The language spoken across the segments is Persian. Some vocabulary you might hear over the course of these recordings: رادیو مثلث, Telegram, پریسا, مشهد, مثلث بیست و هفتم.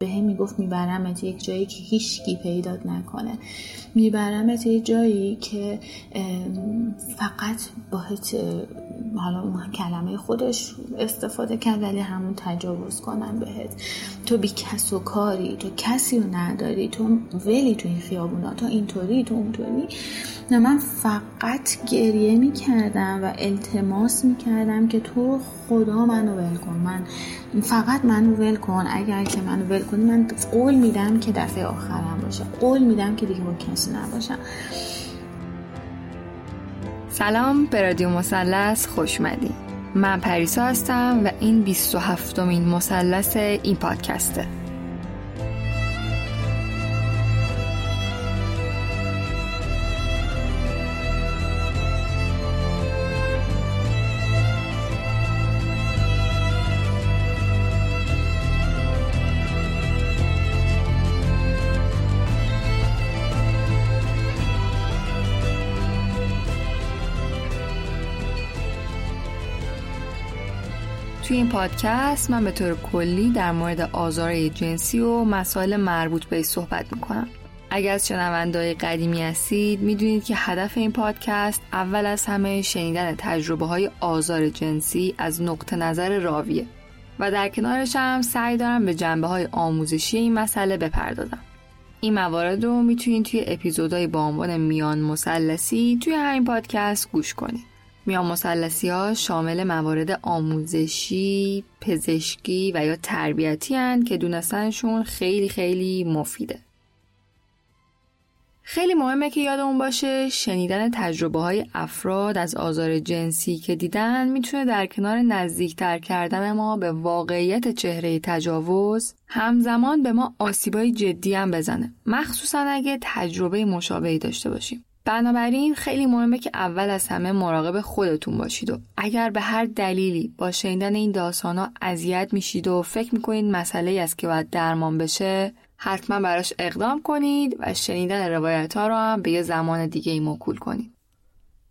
به میگفت میبرمت یک جایی که هیچکی پیدات نکنه، میبرمت یک جایی که فقط باهت، حالا اون کلمه خودش استفاده کرد ولی همون تجاوز کنن بهت، تو بی کس و کاری، تو کسی رو نداری، تو ولی تو این خیابونا، تو اینطوری، تو اونطوری. نه، من فقط گریه میکردم و التماس میکردم که تو خدا منو ول کن، من فقط منو ول کن، اگر که منو ول کنی من قول میدم که دفعه آخرم باشه، قول میدم که دیگه با کسی نباشم. سلام، به رادیو مثلث خوش اومدید. من پریسا هستم و این 27مین مثلث این پادکسته. توی این پادکست من به طور کلی در مورد آزار جنسی و مسائل مربوط به صحبت میکنم. اگر از شنونده‌های قدیمی هستید میدونید که هدف این پادکست اول از همه شنیدن تجربه‌های آزار جنسی از نقطه نظر راویه و در کنارش هم سعی دارم به جنبه‌های آموزشی این مسئله بپردازم. این موارد رو میتونید توی اپیزودهای با عنوان میان مثلثی توی همین پادکست گوش کنید. میان مثلثی‌ها شامل موارد آموزشی، پزشکی و یا تربیتی هستند که دونستنشون خیلی خیلی مفیده. خیلی مهمه که یادمون باشه شنیدن تجربه‌های افراد از آزار جنسی که دیدن میتونه در کنار نزدیک‌تر کردن ما به واقعیت چهره تجاوز همزمان به ما آسیب‌های جدی هم بزنه، مخصوصاً اگه تجربه مشابهی داشته باشیم. بنابراین خیلی مهمه که اول از همه مراقب خودتون باشید و اگر به هر دلیلی با شنیدن این داستانا اذیت میشید و فکر میکنید مسئله‌ای است که باید درمان بشه، حتما براش اقدام کنید و شنیدن روایت‌ها رو هم به یه زمان دیگه‌ای موکول کنید.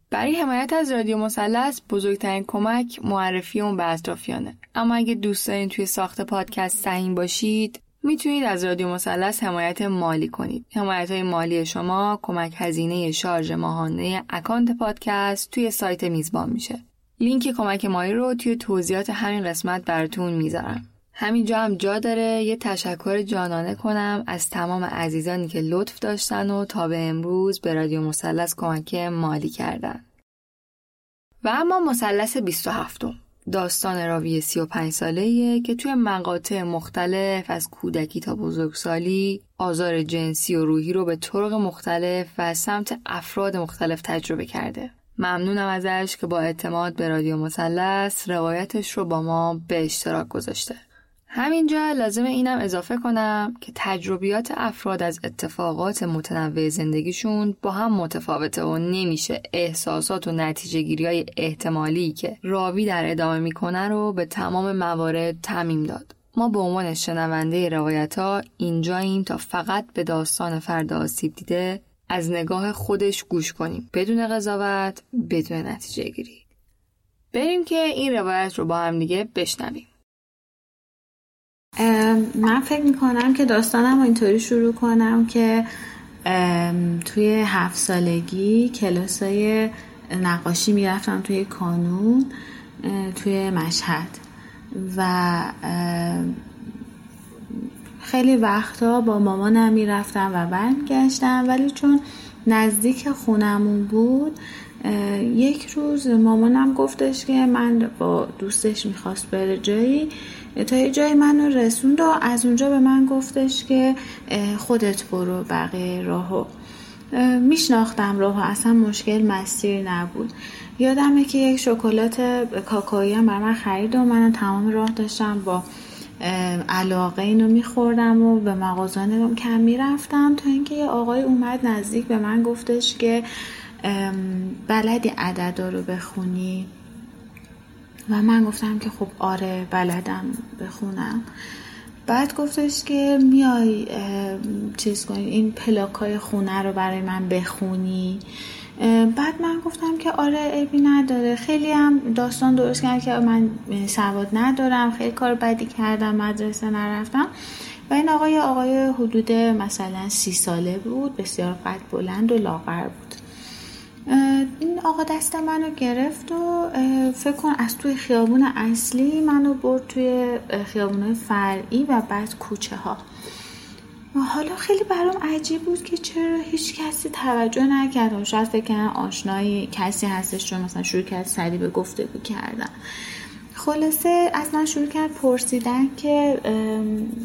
برای حمایت از رادیو مثلث بزرگترین کمک معرفی اون به اطرافیانه. اما اگه دوست دارین توی ساخت پادکست سهیم باشید، میتونید از رادیو مثلث حمایت مالی کنید. حمایت‌های مالی شما کمک هزینه شارژ ماهانه اکانت پادکست توی سایت میزبان میشه. لینک کمک مالی رو توی توضیحات همین قسمت براتون میذارم. همینجا هم جا داره یه تشکر جانانه کنم از تمام عزیزانی که لطف داشتن و تا به امروز به رادیو مثلث کمک مالی کردن. و اما مثلث 27م، داستان راوی 35 ساله‌ایه که توی مقاطع مختلف از کودکی تا بزرگسالی آزار جنسی و روحی رو به طرق مختلف و از سمت افراد مختلف تجربه کرده. ممنونم ازش که با اعتماد به رادیو مثلث روایتش رو با ما به اشتراک گذاشته. همینجا لازمه اینم اضافه کنم که تجربیات افراد از اتفاقات متنوع زندگیشون با هم متفاوته و نمیشه احساسات و نتیجه گیری‌های احتمالی که راوی در ادامه میکنه رو به تمام موارد تعمیم داد. ما به عنوان شنونده روایت‌ها اینجاییم تا فقط به داستان فرد آسیب دیده از نگاه خودش گوش کنیم، بدون قضاوت، بدون نتیجه گیری. بریم که این روایت رو با هم دیگه بشنویم. من فکر میکنم که داستانم رو اینطوری شروع کنم که توی 7 سالگی کلاسای نقاشی میرفتم توی کانون توی مشهد و خیلی وقتا با مامانم میرفتم و برمیگشتم، ولی چون نزدیک خونمون بود یک روز مامانم گفتش که من با دوستش میخواست بره جایی، تا یه جایی منو رسوند و از اونجا به من گفتش که خودت برو بقیه راهو. میشناختم راهو، اصلا مشکل مسیر نبود. یادمه که یک شکلات کاکایی هم برای من خرید و من تمام راه داشتم با علاقه اینو میخوردم و به مغازه‌ام کم میرفتم تا اینکه یه آقای اومد نزدیک به من گفتش که بلدی عددا رو بخونی؟ و من گفتم که خب آره بلدم بخونم. بعد گفتش که میای چیز کنی این پلاکای خونه رو برای من بخونی؟ بعد من گفتم که آره عیبی نداره، خیلی هم داستان درست کرد که من سواد ندارم، خیلی کار بدی کردم، مدرسه نرفتم. و این آقای حدود مثلا 30 ساله بود، بسیار قد بلند و لاغر بود. این آقا دست منو گرفت و فکر کن از توی خیابون اصلی منو برد توی خیابونای فرعی و بعد کوچه ها. حالا خیلی برام عجیب بود که چرا هیچ کسی توجه نکردم، شاید فکر کنم آشنایی کسی هستش چون مثلا شروع کرد سریع به گفتگو کردن. خلاصه از من شروع کرد پرسیدن که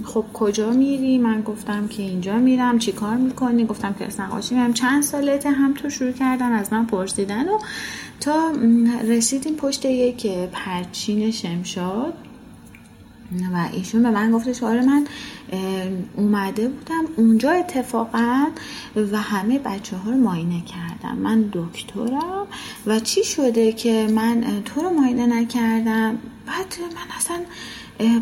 خب کجا میری؟ من گفتم که اینجا میرم. چی کار میکنی؟ گفتم که نقاشی میرم. چند سالته؟ هم تو شروع کردن از من پرسیدن و تا رسیدیم پشت یک پرچین شمشاد و ایشون به من گفتش آره من اومده بودم اونجا اتفاقا و همه بچه ها رو معاینه کردم، من دکترم و چی شده که من تو رو معاینه نکردم. بعد من اصلا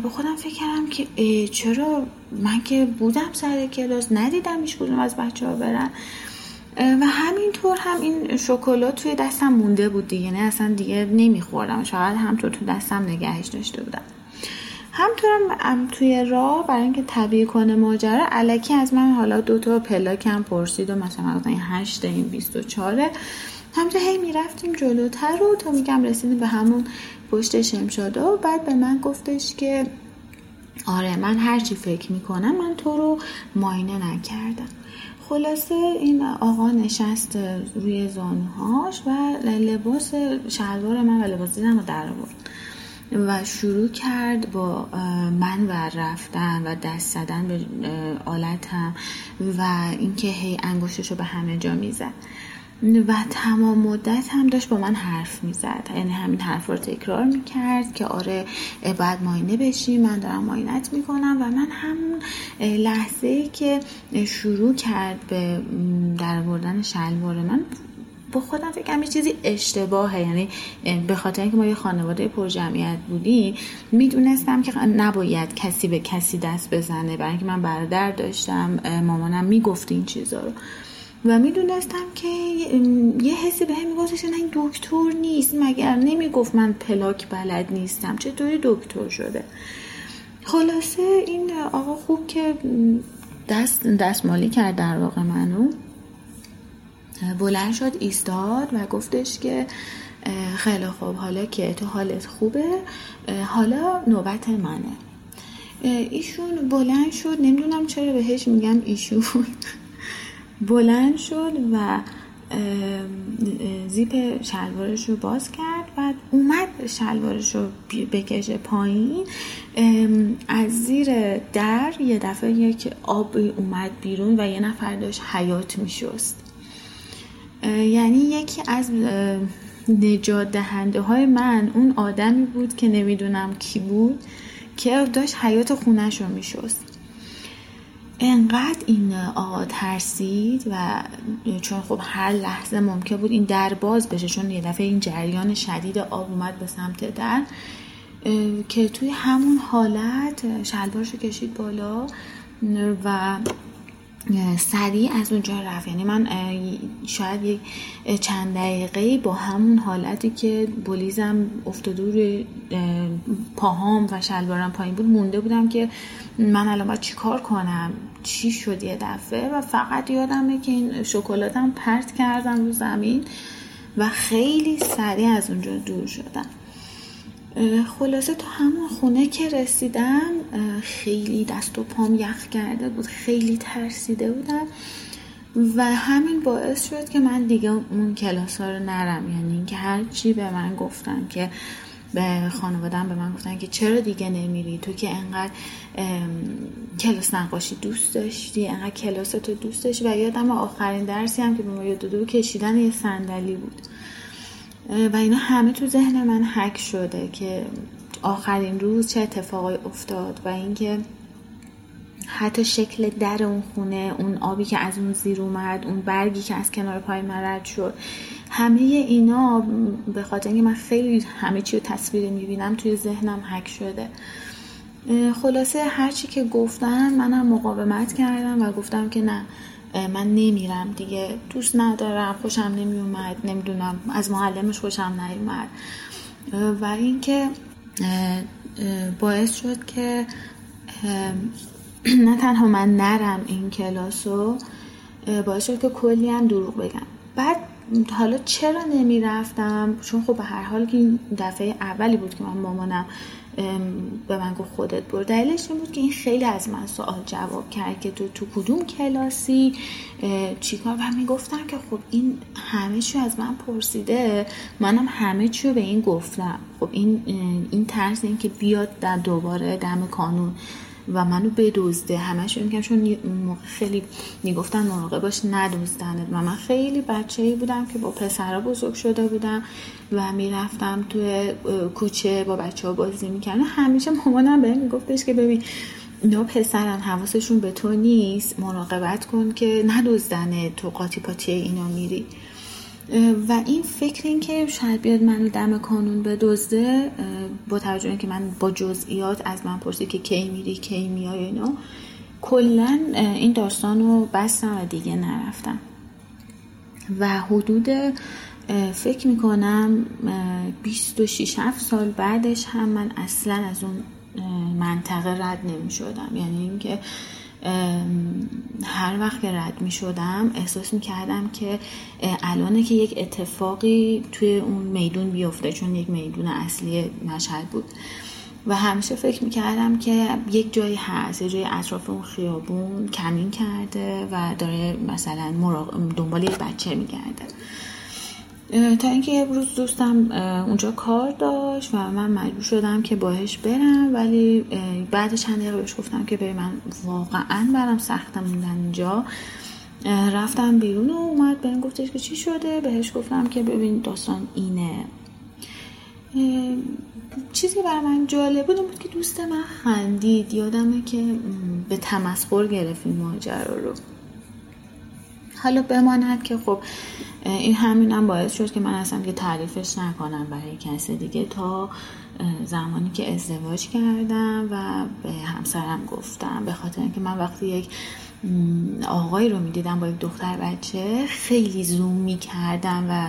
به خودم فکر کردم که چرا من که بودم سر کلاس ندیدم هیچ کدوم از بچه ها برن و همینطور هم این شکلات توی دستم مونده بود دیگه، نه اصلا دیگه نمیخوردم، شاید هم تو دستم نگهش داشته بودم. همطورم توی راه برای اینکه طبیعی کنه ماجرا الکی از من حالا 2 تا پلاکم پرسید و مثلا این 8 این 24 همینطور هی میرفتیم جلوتر رو تا میگم رسیدیم به همون پشت شمشادا و بعد به من گفتش که آره من هرچی فکر میکنم من تو رو معاینه نکردم. خلاصه این آقا نشست روی زانوهاش و لباس شلوار من و لباس دیدم رو در آورد و شروع کرد با من ور رفتن و دست زدن به آلتم و اینکه هی انگشتشو به همه جا میزد و تمام مدت هم داشت با من حرف میزد، یعنی همین حرف رو تکرار میکرد که آره بعد معاینه بشی، من دارم معاینت میکنم. و من همون لحظه‌ای که شروع کرد به درآوردن شلوار من با خودم فکر کنم یه چیزی اشتباهه، یعنی به خاطر اینکه ما یه خانواده پر جمعیت بودیم میدونستم که نباید کسی به کسی دست بزنه، برای اینکه من برادر داشتم، مامانم میگفت این چیزا رو و میدونستم که یه حسی به هم میگفتش نه این دکتر نیست، مگر نمیگفت من پلاک بلد نیستم چطوری دکتر شده. خلاصه این آقا خوب که دستمالی کرد در واقع منو، بلند شد ایستاد و گفتش که خیلی خوب حالا که تو حالت خوبه حالا نوبت منه. ایشون بلند شد، نمیدونم چرا بهش میگم ایشون، بلند شد و زیپ شلوارش رو باز کرد و اومد شلوارش رو بکشه پایین، از زیر در یه دفعه یک آب اومد بیرون و یه نفر داشت حیات میشست. یعنی یکی از نجات دهنده های من اون آدمی بود که نمیدونم کی بود که داشت حیاط خونه‌ش رو می‌شست. انقدر این آقا ترسید و چون خب هر لحظه ممکن بود این در باز بشه، چون یه دفعه این جریان شدید آب اومد به سمت در، که توی همون حالت شلوارشو کشید بالا و سریع از اونجا رفت. یعنی من شاید یک چند دقیقه با همون حالتی که بلیزم افتاده روی پاهام و شلوارم پایین بود مونده بودم که من الان باید چی کار کنم، چی شد یه دفعه، و فقط یادمه که این شکلاتم پرت کردم رو زمین و خیلی سریع از اونجا دور شدم. خلاصه تو همون خونه که رسیدم خیلی دست و پام یخ کرده بود، خیلی ترسیده بودم و همین باعث شد که من دیگه اون کلاس ها رو نرم. یعنی اینکه هر چی به من گفتن، که به خانواده‌ام به من گفتن که چرا دیگه نمیری، تو که انقدر کلاس نقاشی دوست داشتی، انقدر کلاس تو دوست داشتی. و یادم آخرین درسی هم که به ما یاد داده بود کشیدن یه صندلی بود و اینا همه تو ذهن من هک شده که آخرین روز چه اتفاقی افتاد و اینکه حتی شکل در اون خونه، اون آبی که از اون زیر اومد، اون برگی که از کنار پای من رد شد، همه اینا به خاطر اینکه من خیلی همه چی رو تصویر میبینم توی ذهنم هک شده. خلاصه هرچی که گفتن منم مقاومت کردم و گفتم که نه، من نمیرم دیگه، دوست ندارم، خوشم نمیومد، نمیدونم، از معلمش خوشم نیومد و این که باعث شد که نه تنها من نرم این کلاسو، باعث شد که کلی هم دروغ بگم. بعد حالا چرا نمیرفتم؟ چون خب به هر حال که این دفعه اولی بود که من مامانم به من گفت خودت برو. دلیلش این بود که این خیلی از من سوال جواب کرد که تو کدوم کلاسی چیکار، و میگفتم که خب این همه چیو از من پرسیده، منم همه چیو به این گفتم. خب این ترس این که بیاد در دوباره دم کانون و منو بدزده، همش میگم چون خیلی میگفتن مراقبش ندزدنت. و من خیلی بچه‌ای بودم که با پسرا بزرگ شده بودم و میرفتم توی کوچه با بچه‌ها بازی میکردم. همیشه مامانم بهم میگفتش که ببین اینا پسرن، حواسشون به تو نیست، مراقبت کن که ندزدنت، تو قاطی پاتی اینا میری. و این فکر این که شاید بیاد منو دم کانون بدزده، با توجه اینکه من با جزئیات از من پرسید که کی میری کی میای اینا، کلا این داستانو بستم و دیگه نرفتم. و حدود فکر میکنم 26-7 سال بعدش هم من اصلا از اون منطقه رد نمیشدم. یعنی اینکه هر وقت که رد می شدم احساس می کردم که الانه که یک اتفاقی توی اون میدون بیفته، چون یک میدون اصلی مشهد بود و همیشه فکر می کردم که یک جایی هست، یک جایی اطراف اون خیابون کمین کرده و داره مثلا دنبال یک بچه می گرده. تا اینکه یه روز دوستم اونجا کار داشت و من مجبور شدم که باهاش برم، ولی بعد چند دقیقه بهش گفتم که ببین من واقعا برام سخت موندن اینجا. رفتم بیرون و اومد بهم گفتش که چی شده، بهش گفتم که ببین داستان اینه. چیزی برای من جالب بود که دوست من خندید، یادمه که به تمسخر گرفت این ماجرا رو. حالا بماند که خب این همینم باعث شد که من اصلا دیگه تعریفش نکنم برای کسی دیگه تا زمانی که ازدواج کردم و به همسرم گفتم، به خاطر اینکه من وقتی یک آقایی رو میدیدم با یک دختر بچه خیلی زوم میکردم و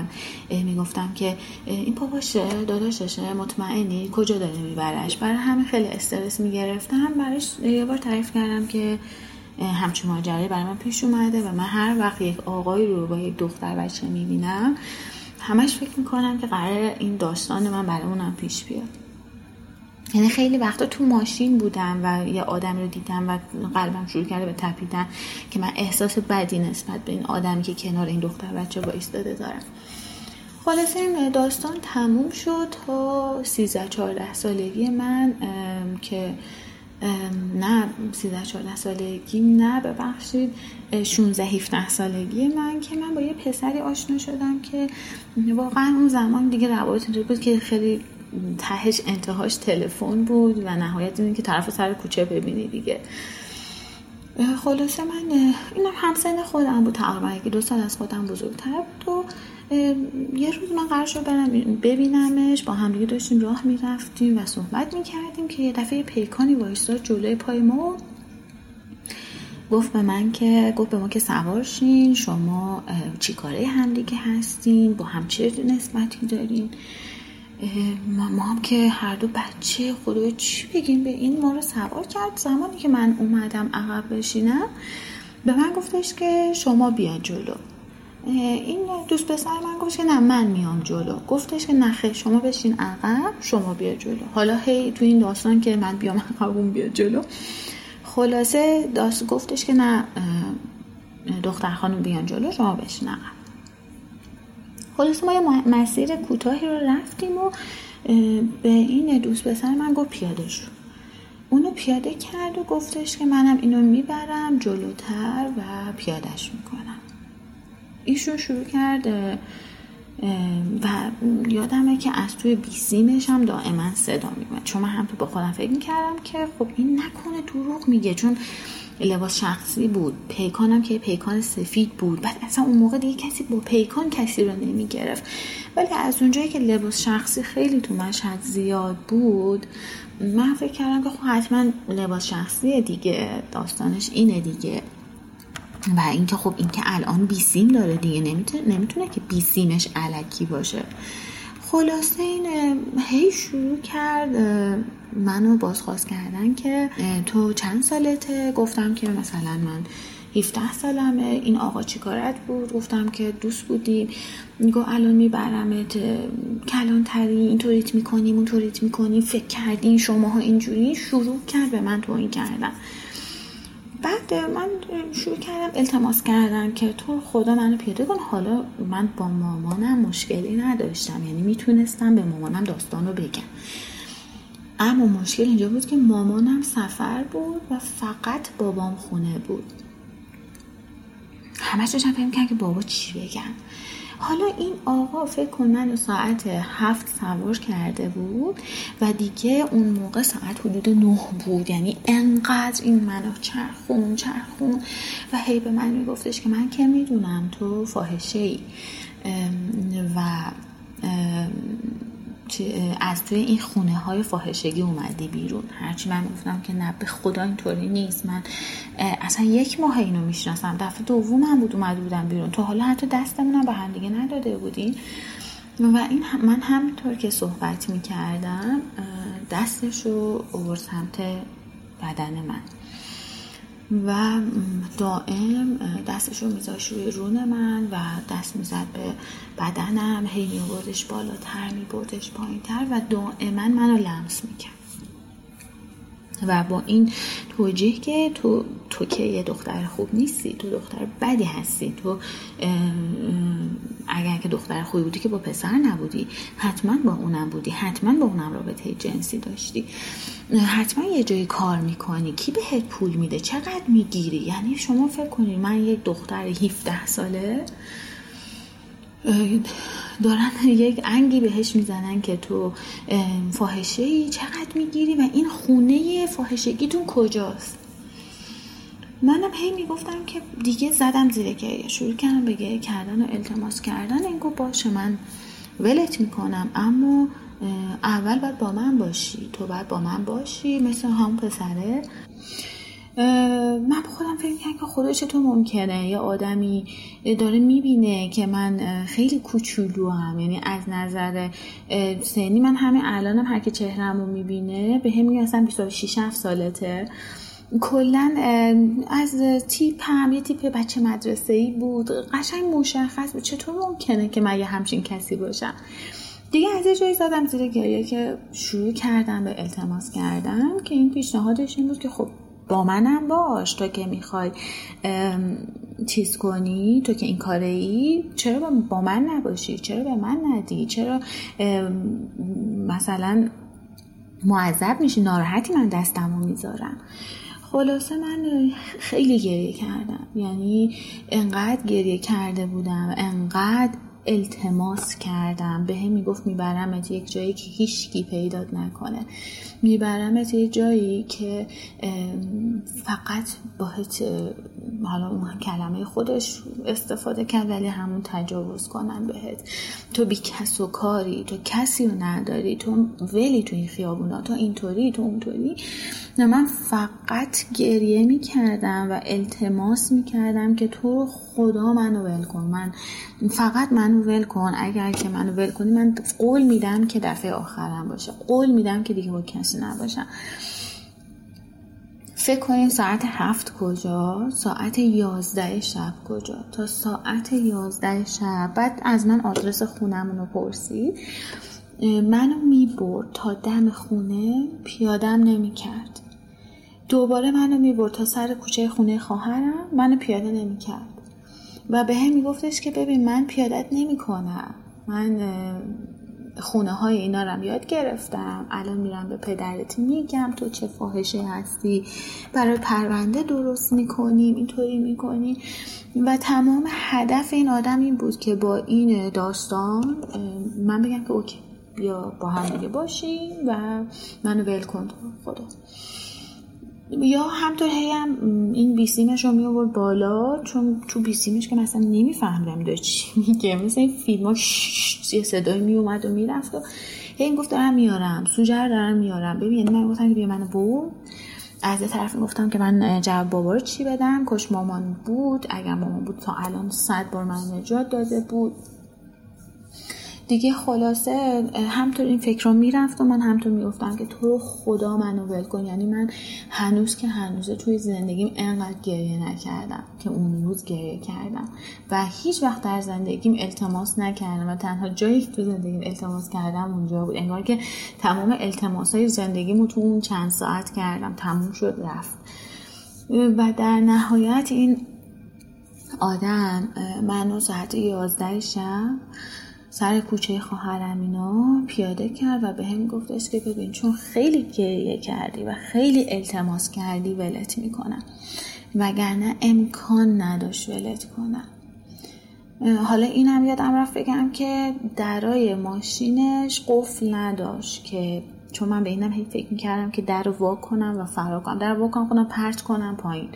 میگفتم که این پاپاشه، داداششه، مطمئنی، کجا داره میبرش. برای همین خیلی استرس میگرفتم. برایش یه بار تعریف کردم که همچین ماجرایی برای من پیش اومده و من هر وقت یک آقایی رو با یک دختر بچه میبینم همش فکر میکنم که قراره این داستان من برای اونم پیش بیاد. یعنی خیلی وقتا تو ماشین بودم و یه آدم رو دیدم و قلبم شروع کرده به تپیدن که من احساس بدی نسبت به این آدمی که کنار این دختر بچه با ایستاده دارم. خلاصه این داستان تموم شد تا 13-14 سالگی من، که نه 13-14 سالگی نه ببخشید 16-17 سالگی من، که من با یه پسری آشنا شدم که واقعا اون زمان دیگه روابط اینجوری بود که خیلی تهش انتهاش تلفن بود و نهایت این که طرف سر کوچه ببینی دیگه. خلاصه من اینم همسن خودم بود، تقریبا 1-2 سال از خودم بزرگتر بود و یه روز من قرار شد برم ببینمش. با هم دیگه داشتیم راه میرفتیم و صحبت میکردیم که یه دفعه پیکانی وایستاد جلوی پای ما، گفت به ما که سوارشین، شما چی کاره هم دیگه هستین، با هم چه نسبتی دارین؟ ما هم که هر دو بچه، خدا چی بگیم. به این ما رو سوار کرد. زمانی که من اومدم عقب بشینم به من گفتش که شما بیا جلو. این دوست پسر من گفت که نه من میام جلو. گفتش که نخیر، شما بشین عقب، شما بیا جلو. حالا هی تو این داستان که من بیام عقب اون بیا جلو، خلاصه داست گفتش که نه دختر خانم بیان جلو، شما بشین عقب. خلاصه ما یه مسیر کوتاهی رو رفتیم و به این دوست پسر من گفت پیاده شو. اونو پیاده کرد و گفتش که منم اینو میبرم جلوتر و پیادهش میکنم. ایشون شروع کرد و یادمه که از توی بیسیمش هم دائما صدا میومد، چون من هم تو با خودم فکر میکردم که خب این نکنه دروغ میگه، چون لباس شخصی بود، پیکانم که پیکان سفید بود. بعد اصلا اون موقع دیگه کسی با پیکان کسی رو نمیگرفت، ولی از اونجایی که لباس شخصی خیلی تو مشهد زیاد بود، من فکر کردم که خب حتما لباس شخصیه دیگه، داستانش اینه دیگه. و اینکه خب این که الان بیسیم داره دیگه، نمیتونه که بیسیمش الکی باشه. خلاصه این هی شروع کرد منو بازخواست کردن که تو چند سالته؟ گفتم که مثلا من 17 سالمه. این آقا چی کارت بود؟ گفتم که دوست بودیم. میگو الان میبرمت کلانتری، این طوریت میکنیم اون طوریت میکنیم، فکر کردین شماها اینجوری. شروع کرد به من توهین کردن. بعد من شروع کردم التماس کردم که تو خدا منو پیاده کن. حالا من با مامانم مشکلی نداشتم، یعنی میتونستم به مامانم داستان رو بگم، اما مشکل اینجا بود که مامانم سفر بود و فقط بابام خونه بود. همش داشتم فکر می‌کردم که بابا چی بگم. حالا این آقا فکر کن منو ساعت 7 سوار کرده بود و دیگه اون موقع ساعت حدود 9 بود، یعنی انقدر این منو چرخون و هی به من میگفتش که من که میدونم تو فاحشه‌ای و از توی این خونه های فاحشگی اومدی بیرون. هرچی من گفتم که نه به خدا اینطوری نیست، من اصلا 1 ماه اینو میشناسم، دفعه دومم بود اومده بودم بیرون، تو حالا حتی دستمونم به هم دیگه نداده بودیم. و این من همینطور که صحبت میکردم دستشو آورد سمت بدن من و دائم دستشو میذاشت روی رون من و دست میزد به بدنم، هی میبردش بالاتر میبردش پایینتر و دائما منو لمس میکرد. و با این توجیه که تو که یه دختر خوب نیستی، تو دختر بدی هستی، تو اگر که دختر خوبی بودی که با پسر نبودی، حتما با اونم بودی، حتما با اونم رابطه جنسی داشتی، حتما یه جایی کار میکنی، کی بهت پول میده، چقدر میگیری. یعنی شما فکر کنید من یک دختر 17 ساله دارن یک انگی بهش میزنن که تو فاحشه‌ای، چقدر میگیری و این خونه فاحشگیتون کجاست. منم هی میگفتم که دیگه زدم زیر گریه، شروع کردم به گریه کردن و التماس کردن. این گفت باشه من ولت میکنم، اما اول باید با من باشی، تو باید با من باشی مثل هم پسره. من خودم فکر کردم که خدا چطور ممکنه یه آدمی داره میبینه که من خیلی کوچولوام، یعنی از نظر سنی من همین الانم هر که چهره‌مو میبینه به هم میگه اصلا 26-7 سالته. کلن از تیپم یه تیپ بچه مدرسه‌ای بود، قشنگ مشخص بود. چطور ممکنه که من یه همچین کسی باشم؟ دیگه از یه جایی زدم زیر گریه که شروع کردم به التماس کردم که این پیشنهادش این بود که خب با منم باش، تو که میخوای چیز کنی، تو که این کاره ای، چرا با من نباشی، چرا به من ندی، چرا مثلا معذب میشی، ناراحتی من دستمو میذارم. خلاصه من خیلی گریه کردم، یعنی انقدر گریه کرده بودم، انقدر التماس کردم، به هم میگفت میبرمت یک جایی که هیچکی پیدات نکنه، میبرمت یک جایی که فقط باهت، حالا اون کلمه خودش استفاده کرد ولی همون تجاوز کنن بهت، تو بی کس و کاری، تو کسی رو نداری، تو ولی تو این خیابونا، تو اینطوری، تو اونطوری. من فقط گریه میکردم و التماس میکردم که تو رو خدا منو ول کن، من فقط منو ول کن، اگر که منو ول کنی من قول میدم که دفعه آخرم باشه، قول میدم که دیگه با کسی نباشم. فکر کنین ساعت 7 کجا، ساعت 11 شب کجا، تا ساعت 11 شب. بعد از من آدرس خونمونو پرسید، منو میبرد تا دم خونه، پیادم نمیکرد. دوباره منو میبرد تا سر کوچه خونه خواهرم، منو پیاده نمیکرد و به هم میگفتش که ببین من پیادت نمیکنم، من خونه های اینا رو یاد گرفتم، الان میرم به پدرت میگم تو چه فاحشه هستی، برای پرونده درست میکنیم، اینطوری میکنیم. و تمام هدف این آدم این بود که با این داستان من بگم که اوکی بیا با هم دیگه باشیم و منو ول کن خدا. یا همطور هم این بیسیمش رو می آورد بالا، چون تو بیسیمش که مثلا نمیفهمیدم داره چی میگه، مثل این فیلم ها یه صدای می اومد و می رفت و این گفت دارم میارم سوژه دارم میارم ببین. من گفتم که بیا منو برو، از یه طرف گفتم که من جواب بابا رو چی بدم، کاش مامان بود، اگر مامان بود تا الان 100 بار من نجات داده بود دیگه. خلاصه همطور این فکر رو میرفت و من همطور میگفتم که تو رو خدا منو ول کن. یعنی من هنوز که هنوزه توی زندگیم انقدر گریه نکردم که اون روز گریه کردم و هیچ وقت در زندگیم التماس نکردم و تنها جایی که تو زندگیم التماس کردم اونجا بود. انگار که تمام التماسای زندگیمو تو اون چند ساعت کردم، تموم شد رفت. و در نهایت این آدم منو ساعت 11 شب سر کوچه خواهرم اینا پیاده کرد و به هم گفتش که ببین چون خیلی گریه کردی و خیلی التماس کردی ولت میکنم، وگرنه امکان نداشت ولت کنم. حالا اینم یادم رفت بگم که درای ماشینش قفل نداشت، که چون من به اینم هی فکر میکردم که در رو وا کنم و فرار کنم، در رو وا کنم پرت کنم پایین،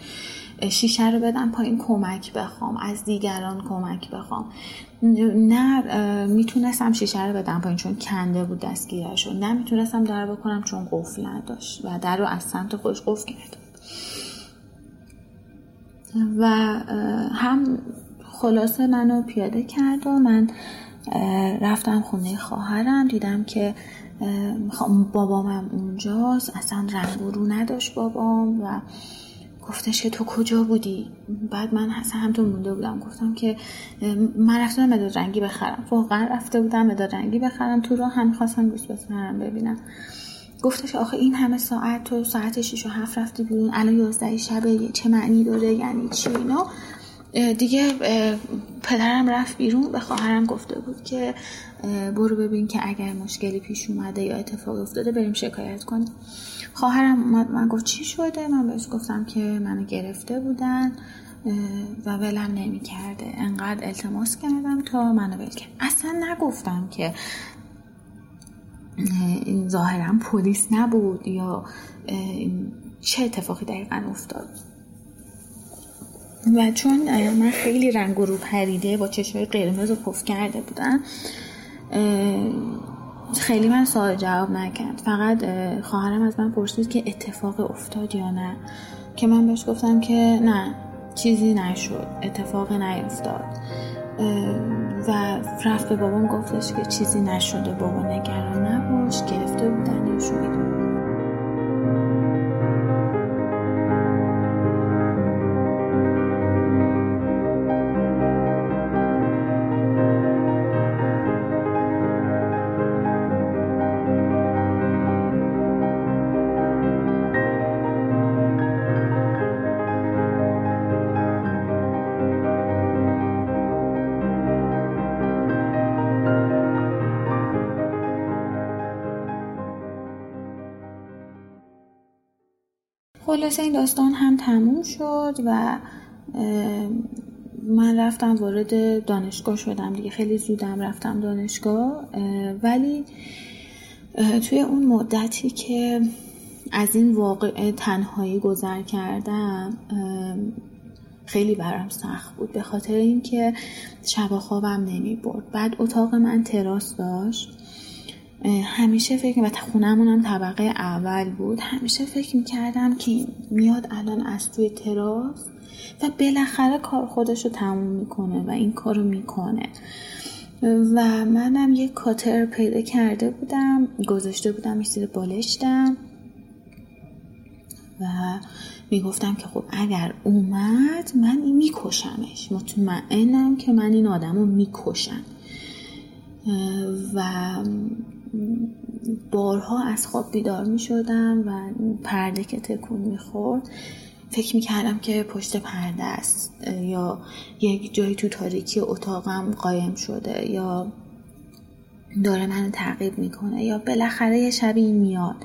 شیشه رو بدم پایین، کمک بخوام از دیگران، کمک بخوام. نه میتونستم شیشه رو بدم پایین چون کنده بود دستگیرش، نه میتونستم در رو بکنم چون قفل نداشت و در رو از سمت خودش قفل کرد. و هم خلاصه منو پیاده کرد و من رفتم خونه خواهرم، دیدم که بابامم اونجاست، اصلا رنگ و رو نداشت بابام و گفتش که تو کجا بودی؟ بعد من اصلا همتون مونده بودم، گفتم که من رفتم مداد رنگی بخرم، واقعا رفته بودم مداد رنگی بخرم، تو راه هم خواستم دوست بسرم ببینم. گفتش آخه این همه ساعت تو ساعت 6 و 7 رفتی بیرون، الان 11 شبه، چه معنی داره، یعنی چی اینا؟ دیگه پدرم رفت بیرون، به خواهرم گفته بود که برو ببین که اگر مشکلی پیش اومده یا اتفاق افتاده بریم شکایت کنیم. خواهرم اومد، من گفت چی شده؟ من بهش گفتم که منو گرفته بودن و ولم نمی کرده، انقدر التماس کردم تا منو ول کرد. اصلا نگفتم که این ظاهرا پلیس نبود یا چه اتفاقی دقیقا افتاد. و چون من خیلی رنگ و رو پریده با چشمای قرمز و پف کرده بودم، خیلی من سوال جواب نکرد، فقط خواهرم از من پرسید که اتفاق افتاد یا نه، که من بهش گفتم که نه چیزی نشد، اتفاق نیفتاد. و رفت به بابام گفتش که چیزی نشده بابا، نگران نباش، گرفته بودن یا شوید. خلاصه این داستان هم تموم شد و من رفتم وارد دانشگاه شدم دیگه، خیلی زودم رفتم دانشگاه. ولی توی اون مدتی که از این واقعه تنهایی گذر کردم خیلی برام سخت بود، به خاطر اینکه شب خوابم نمی برد. بعد اتاق من تراس داشت، همیشه فکر و خونمون هم طبقه اول بود، همیشه فکر می‌کردم که میاد الان از توی تراس و بالاخره کار خودش رو تموم میکنه و این کارو میکنه. و منم یک کاتر پیدا کرده بودم، گذاشته بودم زیر بالشتم و میگفتم که خب اگر اومد من میکشمش، مطمئنم که من این آدم رو میکشم. و بارها از خواب بیدار میشدم و پرده که تکون میخورد فکر میکردم که پشت پرده است یا یک جایی تو تاریکی اتاقم قایم شده یا داره من تعقیب میکنه یا بالاخره یه شب این میاد.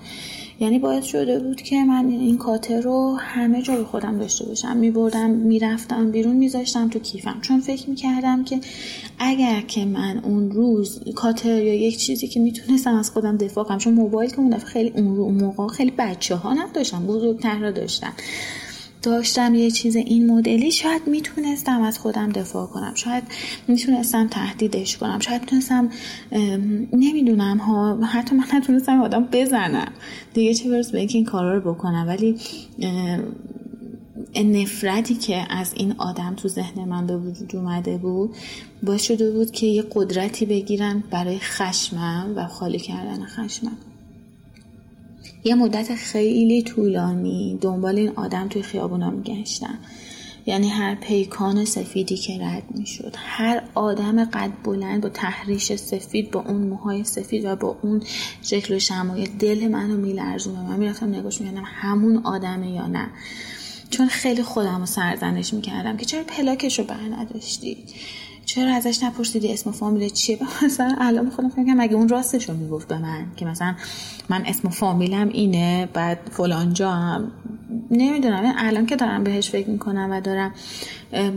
یعنی باید شده بود که من این کاتر رو همه جا به خودم داشته باشم، میبردم میرفتم بیرون میذاشتم تو کیفم، چون فکر میکردم که اگر که من اون روز کاتر یا یک چیزی که میتونستم از خودم دفاع کنم، چون موبایل که اون دفعه خیلی اون موقع خیلی بچه ها نداشتم، بزرگتر را داشتم یه چیز این مدلی، شاید میتونستم از خودم دفاع کنم، شاید میتونستم تهدیدش کنم، شاید میتونستم نمیدونم ها، حتی من نتونستم آدم بزنم دیگه، چه برسه به اینکه این کارا رو بکنم. ولی نفرتی که از این آدم تو ذهن من به وجود اومده بود باعث شده بود که یه قدرتی بگیرم برای خشمم و خالی کردن خشمم. یه مدت خیلی طولانی دنبال این آدم توی خیابونا میگشتم، یعنی هر پیکان سفیدی که رد میشد، هر آدم قد بلند با تحریش سفید، با اون موهای سفید و با اون شکل و شمایل، دل منو میلرزوند. من میرفتم نگاش میکردم همون آدمه یا نه، چون خیلی خودم رو سرزنش میکردم که چرا پلاکش رو برنداشتی، چرا ازش نپرسیدی اسم و فامیل چیه. مثلا الان خودم فکر می‌کنم اگه اون راستش رو میگفت به من که مثلا من اسم و فامیلم اینه بعد فلان جا هم، نمیدونم. الان که دارم بهش فکر میکنم و دارم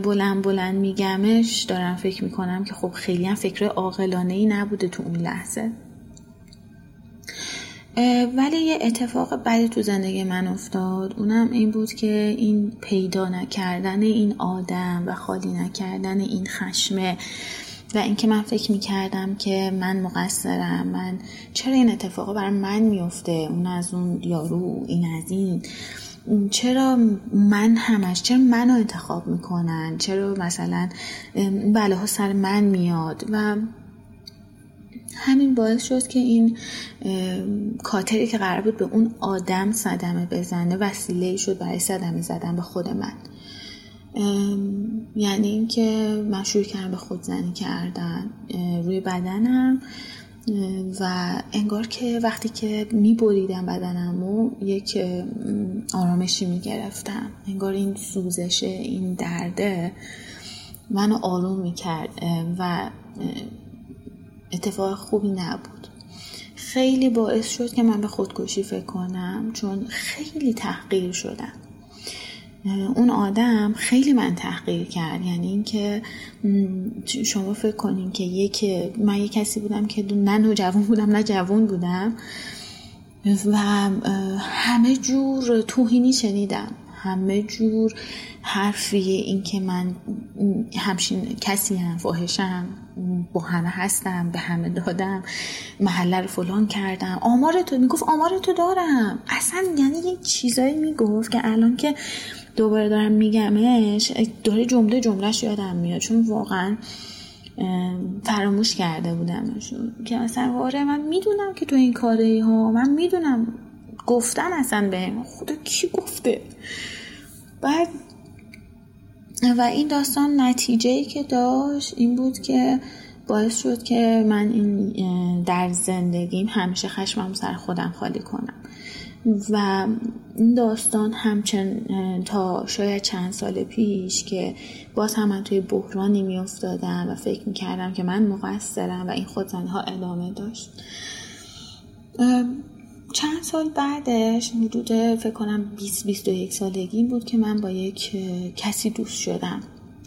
بلند بلند میگمش، دارم فکر میکنم که خب خیلی هم فکر عاقلانه‌ای نبوده تو اون لحظه. ولی یه اتفاق بعدی تو زندگی من افتاد، اونم این بود که این پیدا نکردن این آدم و خالی نکردن این خشمه و اینکه من فکر میکردم که من مقصرم، من چرا این اتفاقا برای من میفته، اون از اون یارو، این از این، چرا من همش، چرا منو انتخاب میکنن، چرا مثلا بلاها سر من میاد. و همین باعث شد که این کاتری که قرار بود به اون آدم صدمه بزنه وسیله شد برای صدمه زدن به خود من. یعنی این که من شروع کردم به خودزنی کردن روی بدنم و انگار که وقتی که می‌بریدم بدنمو یک آرامشی می‌گرفتم، انگار این سوزش، این درده منو آروم می‌کرد و اتفاق خوبی نبود. خیلی باعث شد که من به خودکشی فکر کنم، چون خیلی تحقیر شدم. اون آدم خیلی من تحقیر کرد، یعنی اینکه شما فکر کنین که من یک کسی بودم که نه نوجوان بودم نه جوان بودم و همه جور توهینی شنیدم، همه جور حرفی، این که من همچین کسی هم، فاحشم، با همه هستم، به همه دادم، محله رو فلان کردم، آمارتو میگفت، آمارتو دارم اصلا. یعنی یک چیزایی میگفت که الان که دوباره دارم میگمش داره جمله جملهش یادم میاد، چون واقعا فراموش کرده بودمش. که مثلا واره من میدونم که تو این کاری ها، من میدونم، گفتن اصلا به خدا کی گفته. بعد و این داستان نتیجه‌ای که داشت این بود که باعث شد که من این در زندگیم همیشه خشمم سر خودم خالی کنم و این داستان همچنان تا شاید چند سال پیش که باز هم من توی بحرانی میافتادم و فکر میکردم که من مقصرم و این خودزنی‌ها ادامه داشت. چند سال بعدش، حدود فکر کنم 20-21 سالگی بود که من با یک کسی دوست شدم.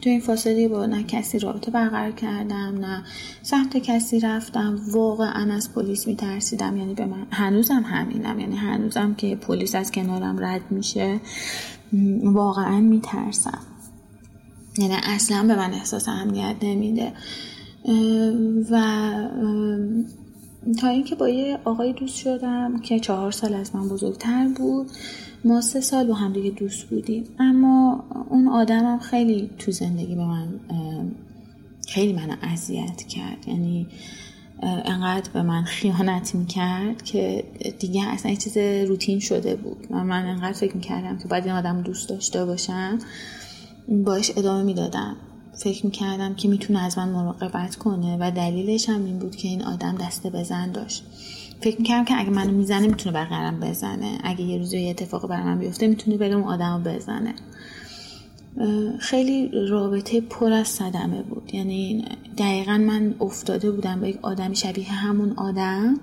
تو این فاصله با نه کسی رابطه برقرار کردم، نه سمت کسی رفتم. واقعا از پلیس میترسیدم، یعنی به من هنوزم همینم، یعنی هنوزم که پلیس از کنارم رد میشه واقعا میترسم، یعنی اصلا به من احساس امنیت نمیده. و تا اینکه با یه آقای دوست شدم که 4 سال از من بزرگتر بود. ما 3 سال با هم دیگه دوست بودیم، اما اون آدمم خیلی تو زندگی به من خیلی منو اذیت کرد، یعنی انقدر به من خیانت میکرد که دیگه اصلا یه چیز روتین شده بود. من انقدر فکر میکردم که باید این آدم دوست داشته باشم، باش ادامه میدادم. فکر میکردم که میتونه از من مراقبت کنه و دلیلش هم این بود که این آدم دسته بزن داشت. فکر میکردم که اگه منو میزنه میتونه برقرم بزنه، اگه یه روزی یه اتفاق برام بیفته میتونه بره اون آدمو بزنه. خیلی رابطه پر از صدمه بود، یعنی دقیقاً من افتاده بودم به یک آدمی شبیه همون آدم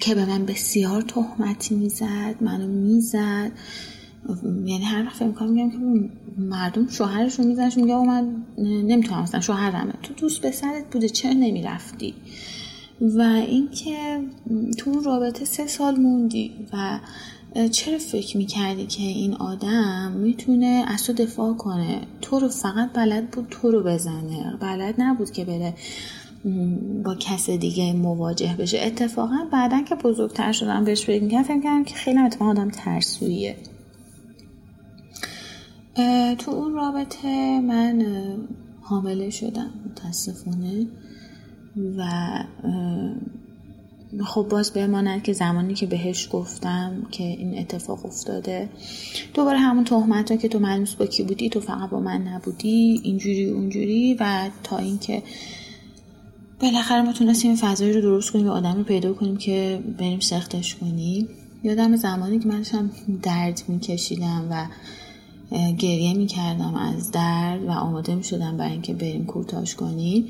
که به من بسیار تهمتی میزد، منو میزد. یعنی هر وقت میگم که مردم شوهرش رو میزنش، میگه او من نمیتونم، اصلا شوهرمه، تو دوست پسرت بوده چرا نمیرفتی؟ و اینکه تو اون رابطه 3 سال موندی و چرا فکر میکردی که این آدم میتونه از تو دفاع کنه؟ تو رو فقط بلد بود تو رو بزنه، بلد نبود که بره با کس دیگه مواجه بشه. اتفاقا بعدن که بزرگتر شدم بهش فکر میکردم که خیلی هم آدم ترسویه. تو اون رابطه من حامله شدم متاسفانه و خب باز بماند که زمانی که بهش گفتم که این اتفاق افتاده، دوباره همون تهمت ها که تو ملموس با کی بودی، تو فقط با من نبودی، اینجوری اونجوری، و تا اینکه بالاخره ما تونستیم فضایی رو درست کنیم و آدم رو پیدا کنیم که بریم سختش کنیم. یادم زمانی که من هم درد میکشیدم و گریه میکردم از درد و آماده میشدم برای اینکه بریم کوتاش کنیم،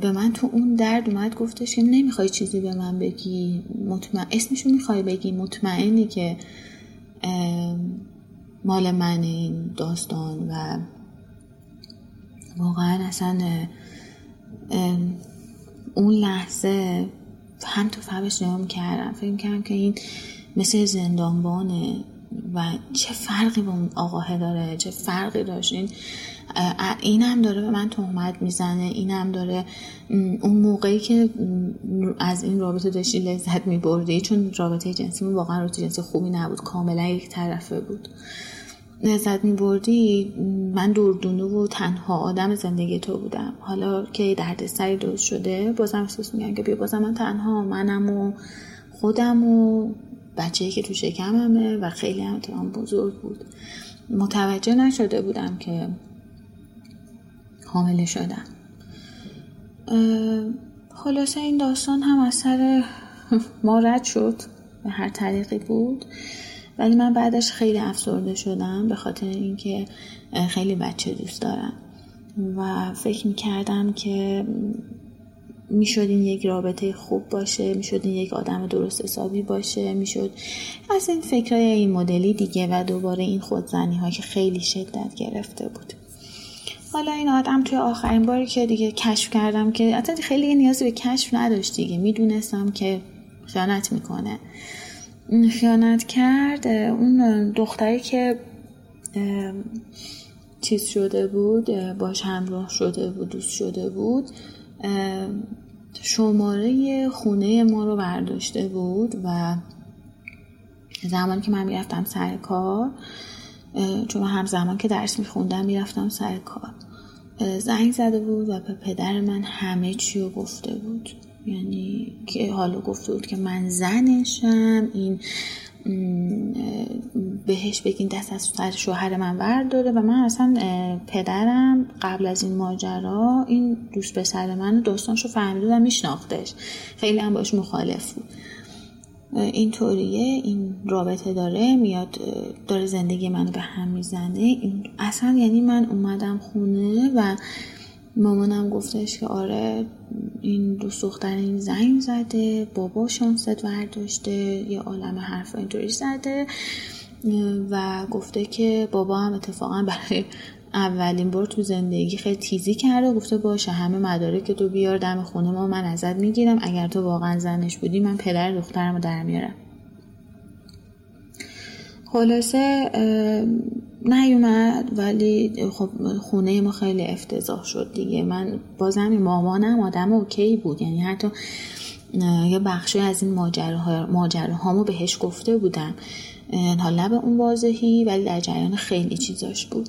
به من تو اون درد اومد گفتش که نمیخوای چیزی به من بگی، اسمشو میخوای بگی، مطمئنی که مال من این داستان؟ و واقعا اصلا اون لحظه هم تو فهمش نیم کردم، فکر کردم که این مثل زندانبانه و چه فرقی با اون آقاه داره، چه فرقی داشت، این هم داره به من تهمت میزنه، این هم داره اون موقعی که از این رابطه داشتی لذت میبردی، چون رابطه جنسی من واقعا رابطه جنسی خوبی نبود، کاملا یک طرفه بود، لذت میبردی، من دردونه و تنها آدم زندگی تو بودم. حالا که دردسری درست شده بازم احساس میگم که بیا بازم من تنها، منم و خودم و بچه‌ای که تو شکممه و خیلی هم تمام بزرگ بود. متوجه نشده بودم که حامله شدم. خلاصه این داستان هم از سر ما رد شد به هر طریقی بود، ولی من بعدش خیلی افسرده شدم به خاطر اینکه خیلی بچه دوست دارم و فکر می‌کردم که میشد این یک رابطه خوب باشه، میشد این یک آدم درست حسابی باشه، میشد از این فکرای این مدلی دیگه. و دوباره این خودزنی ها که خیلی شدت گرفته بود. حالا این آدم توی آخرین باری که دیگه کشف کردم که حتی خیلی نیازی به کشف نداشت دیگه، میدونستم که خیانت میکنه، خیانت کرد. اون دختری که چیز شده بود، باش همراه شده بود، دوست شده بود، شماره خونه ما رو برداشته بود و زمان که من میرفتم سر کار، چون هم زمان که درس میخوندم میرفتم سر کار، زنگ زده بود و به پدر من همه چی رو گفته بود، یعنی که حالا گفته بود که من زنشم، این بهش بگین دست از سر شوهر من برداره. و من اصلا پدرم قبل از این ماجرا این دوست پسر من داستانشو فهمیده و میشناختش، خیلی هم باش مخالف بود. این طوریه، این رابطه داره، میاد داره زندگی منو به هم میزنه. اصلا یعنی من اومدم خونه و مامانم گفتش که آره این دوست دخترین زنگ زده، بابا شانست ورداشته، یه عالم حرف اینطوری زده و گفته که بابا هم اتفاقا برای اولین بار تو زندگی خیلی تیزی کرده، گفته باشه همه مدارک تو بیار دم خونه ما، من ازت میگیرم، اگر تو واقعا زنش بودی من پدر دخترمو در میارم. خلاصه نیومد، ولی خب خونه ما خیلی افتضاح شد دیگه. من بازم مامانم آدم اوکی بود، یعنی حتی یه بخشی از این ماجراهامو بهش گفته بودم، حالا به اون واضحی، ولی در جریان خیلی چیزاش بود.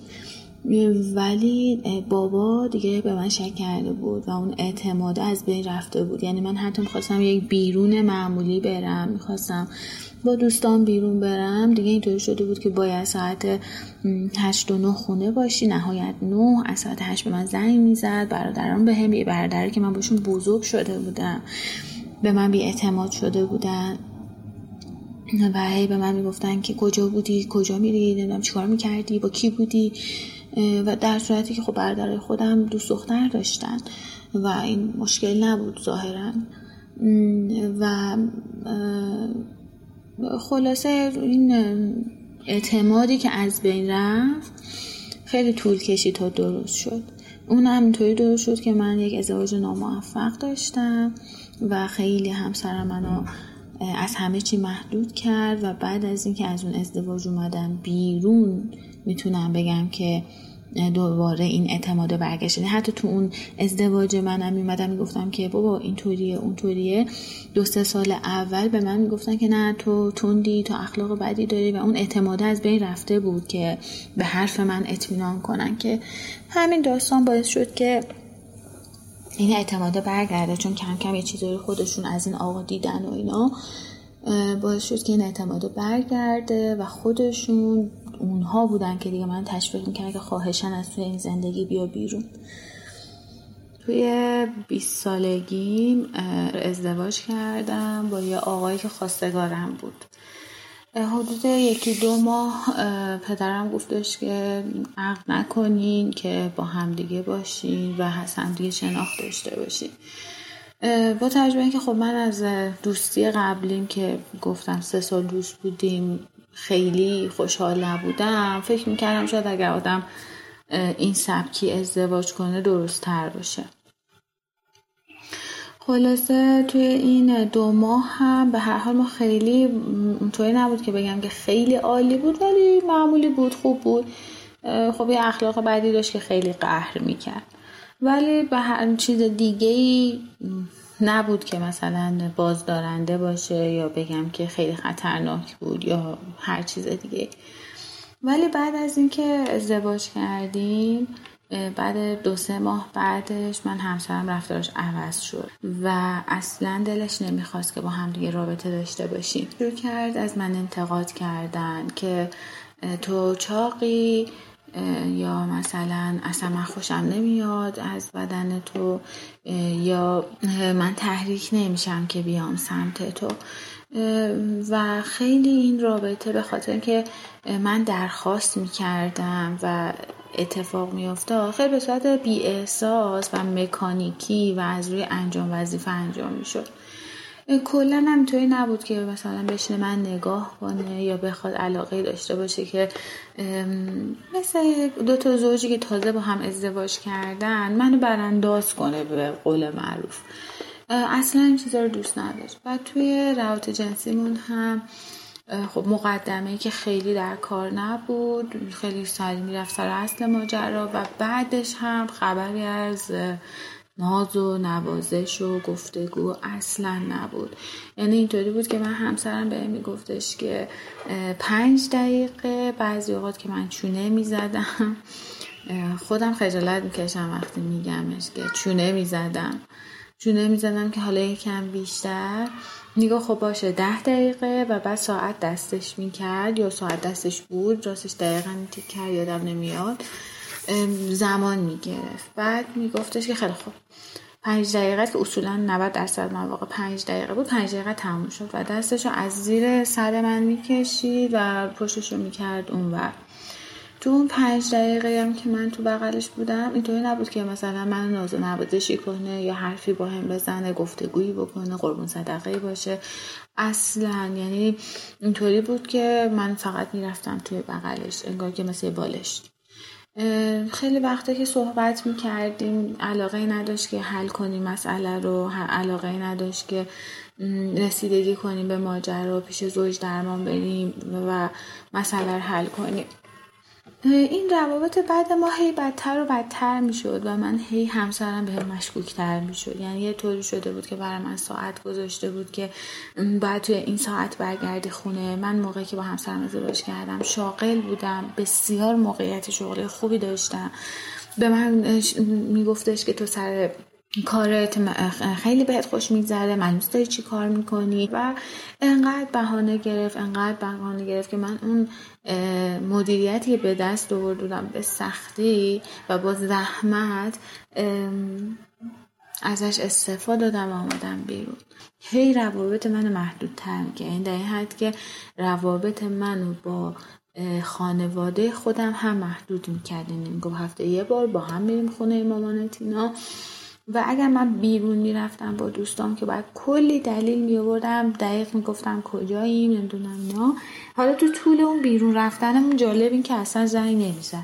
ولی بابا دیگه به من شک کرده بود و اون اعتماد از بین رفته بود. یعنی من حتی میخواستم یک بیرون معمولی برم، میخواستم با دوستان بیرون برم، دیگه اینطور شده بود که باید ساعت 8 و 9 خونه باشی، نهایت 9. از ساعت 8 به من زنگ میزد، برادران به هم، یه برادر که من باشون بزرگ شده بودم به من بی‌اعتماد شده بودن و هی به من میگفتن که کجا بودی، کجا میری، نمیدونم چیکار میکردی، با کی بودی، و در صورتی که خب برادر خودم دوست دختر داشتن و این مشکل نبود ظاهرا. و خلاصه این اعتمادی که از بین رفت خیلی طول کشید تا درست شد. اون همینطوری درست شد که من یک ازدواج ناموفق داشتم و خیلی همسر منو از همه چی محدود کرد و بعد از اینکه از اون ازدواج اومدم بیرون میتونم بگم که دوباره این اعتماد برگشت. حتی تو اون ازدواج منم میمدم میگفتم که بابا اینطوریه اونطوریه، 2-3 سال اول به من میگفتن که نه تو تندی، تو اخلاق بدی داری و اون اعتماد از بین رفته بود که به حرف من اطمینان کنن، که همین داستان باعث شد که این اعتماد برگرده، چون کم کم یه چیزایی خودشون از این آقا دیدن و اینا، باعث شد که این اعتماد برگرده و خودشون اونها بودن که دیگه من تشویق میکنم که خواهشن از توی این زندگی بیا بیرون. توی 20 سالگی ازدواج کردم با یه آقایی که خواستگارم بود. حدود 1-2 ماه پدرم گفتش که عقد نکنین که با همدیگه باشین و همدیگه شناخت داشته باشین، با توجه به اینکه خب من از دوستی قبلیم که گفتم 3 سال دوست بودیم خیلی خوشحال نبودم، فکر میکردم شاید اگر آدم این سبکی ازدواج کنه درست تر باشه. خلاصه توی این 2 ماه هم به هر حال ما خیلی اونطوری نبود که بگم که خیلی عالی بود، ولی معمولی بود، خوب بود. خب یه اخلاق بدی داشت که خیلی قهر میکرد، ولی به هر چیز دیگه‌ای نبود که مثلا بازدارنده باشه یا بگم که خیلی خطرناک بود یا هر چیز دیگه. ولی بعد از اینکه ازدواج کردیم، بعد 2-3 ماه بعدش من همسرم رفتارش عوض شد و اصلا دلش نمیخواست که با هم دیگه رابطه داشته باشیم. شروع کرد از من انتقاد کردن که تو چاقی، یا مثلا اصلا من خوشم نمیاد از بدن تو، یا من تحریک نمیشم که بیام سمت تو. و خیلی این رابطه به خاطر که من درخواست میکردم و اتفاق میافته خیلی به صورت بی احساس و مکانیکی و از روی انجام وظیفه انجام میشد. کلا هم توی نبود که مثلا بشینه من نگاه کنه یا بخواد علاقه داشته باشه، که مثل 2 تا زوجی که تازه با هم ازدواج کردن منو برانداز کنه به قول معروف. اصلا این چیزا رو دوست نداشت. و توی روابط جنسیمون هم خب مقدمه‌ای که خیلی در کار نبود، خیلی سریع میرفت سر اصل ماجرا و بعدش هم خبری از ناز و نوازش و گفتگو اصلا نبود. یعنی اینطوری بود که من همسرم بهم میگفتش که 5 دقیقه، بعضی اوقات که من چونه میزدم، خودم خجالت میکشم وقتی میگمش که چونه میزدم که حالا یکم بیشتر نگاه، خب باشه 10 دقیقه و بعد ساعت دستش میکرد یا ساعت دستش بود، راستش دقیقا میتیک کرد یادم نمیاد، زمان میگرفت. بعد میگفتش که خیلی خوب 5 دقیقه که اصولا 90% مواقع 5 دقیقه بود، 5 دقیقه تموم شد و دستش رو از زیر سر من میکشید و پشتش رو میکرد اون ور. تو اون 5 دقیقه هم که من تو بغلش بودم اینطوری نبود که مثلا من ناز و نوازشی کنه یا حرفی با هم بزنه، گفتگویی بکنه، قربون صدقه‌ای باشه، اصلا. یعنی اینطوری بود که من فقط میرفتم توی بغلش، انگار که مثل بالشت. خیلی وقتا که صحبت میکردیم علاقه نداشت که حل کنیم مسئله رو، علاقه نداشت که رسیدگی کنیم به ماجرا، پیش زوج درمان بریم و مسئله رو حل کنیم. این روابط بعد ما هی بدتر و بدتر میشد و من هی همسرم بهم مشکوک‌تر میشد. یعنی یه طوری شده بود که برای من ساعت گذاشته بود که باید توی این ساعت برگردی خونه. من موقعی که با همسرم ازدواج کردم شاغل بودم، بسیار موقعیت شغلی خوبی داشتم. به من میگفتش که تو سر کارت خیلی بهت خوش میگذره، من دوست داری چی کار میکنی، و انقدر بهانه گرفت که من اون مدیریتی به دست آوردم به سختی و با زحمت ازش استفاده دادم و آمدم بیرون. هی روابط من محدودتر که این در حد که روابط منو با خانواده خودم هم محدود میکردیم. گفت هفته یه بار با هم میریم خونه مامانت اینا، و اگر من بیرون میرفتم با دوستام که باید کلی دلیل میآوردم، دقیق میگفتم کجاییم نمیدونم نه. حالا تو طول اون بیرون رفتنم جالب این که اصلا زنگ نمیزد،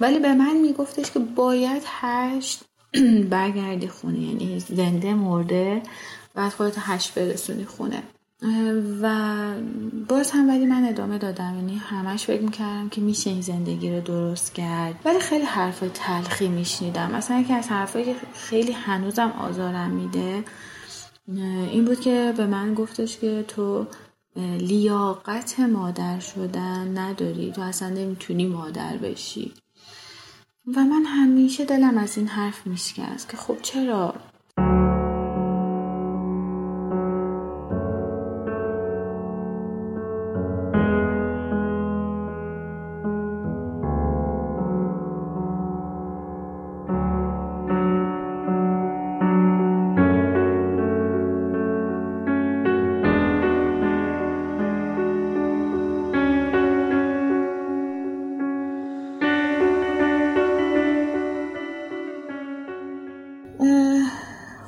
ولی به من میگفتش که باید 8 برگردی خونه، یعنی زنده مرده بعد خودت 8 برسونی خونه. و باز هم ولی من ادامه دادم، یعنی همش فکر میکردم که میشه این زندگی رو درست کرد، ولی خیلی حرف تلخی میشنیدم. مثلا یکی از حرفایی که خیلی هنوزم آزارم میده این بود که به من گفتش که تو لیاقت مادر شدن نداری، تو اصلا نمیتونی مادر بشی. و من همیشه دلم از این حرف میشکست که خب چرا؟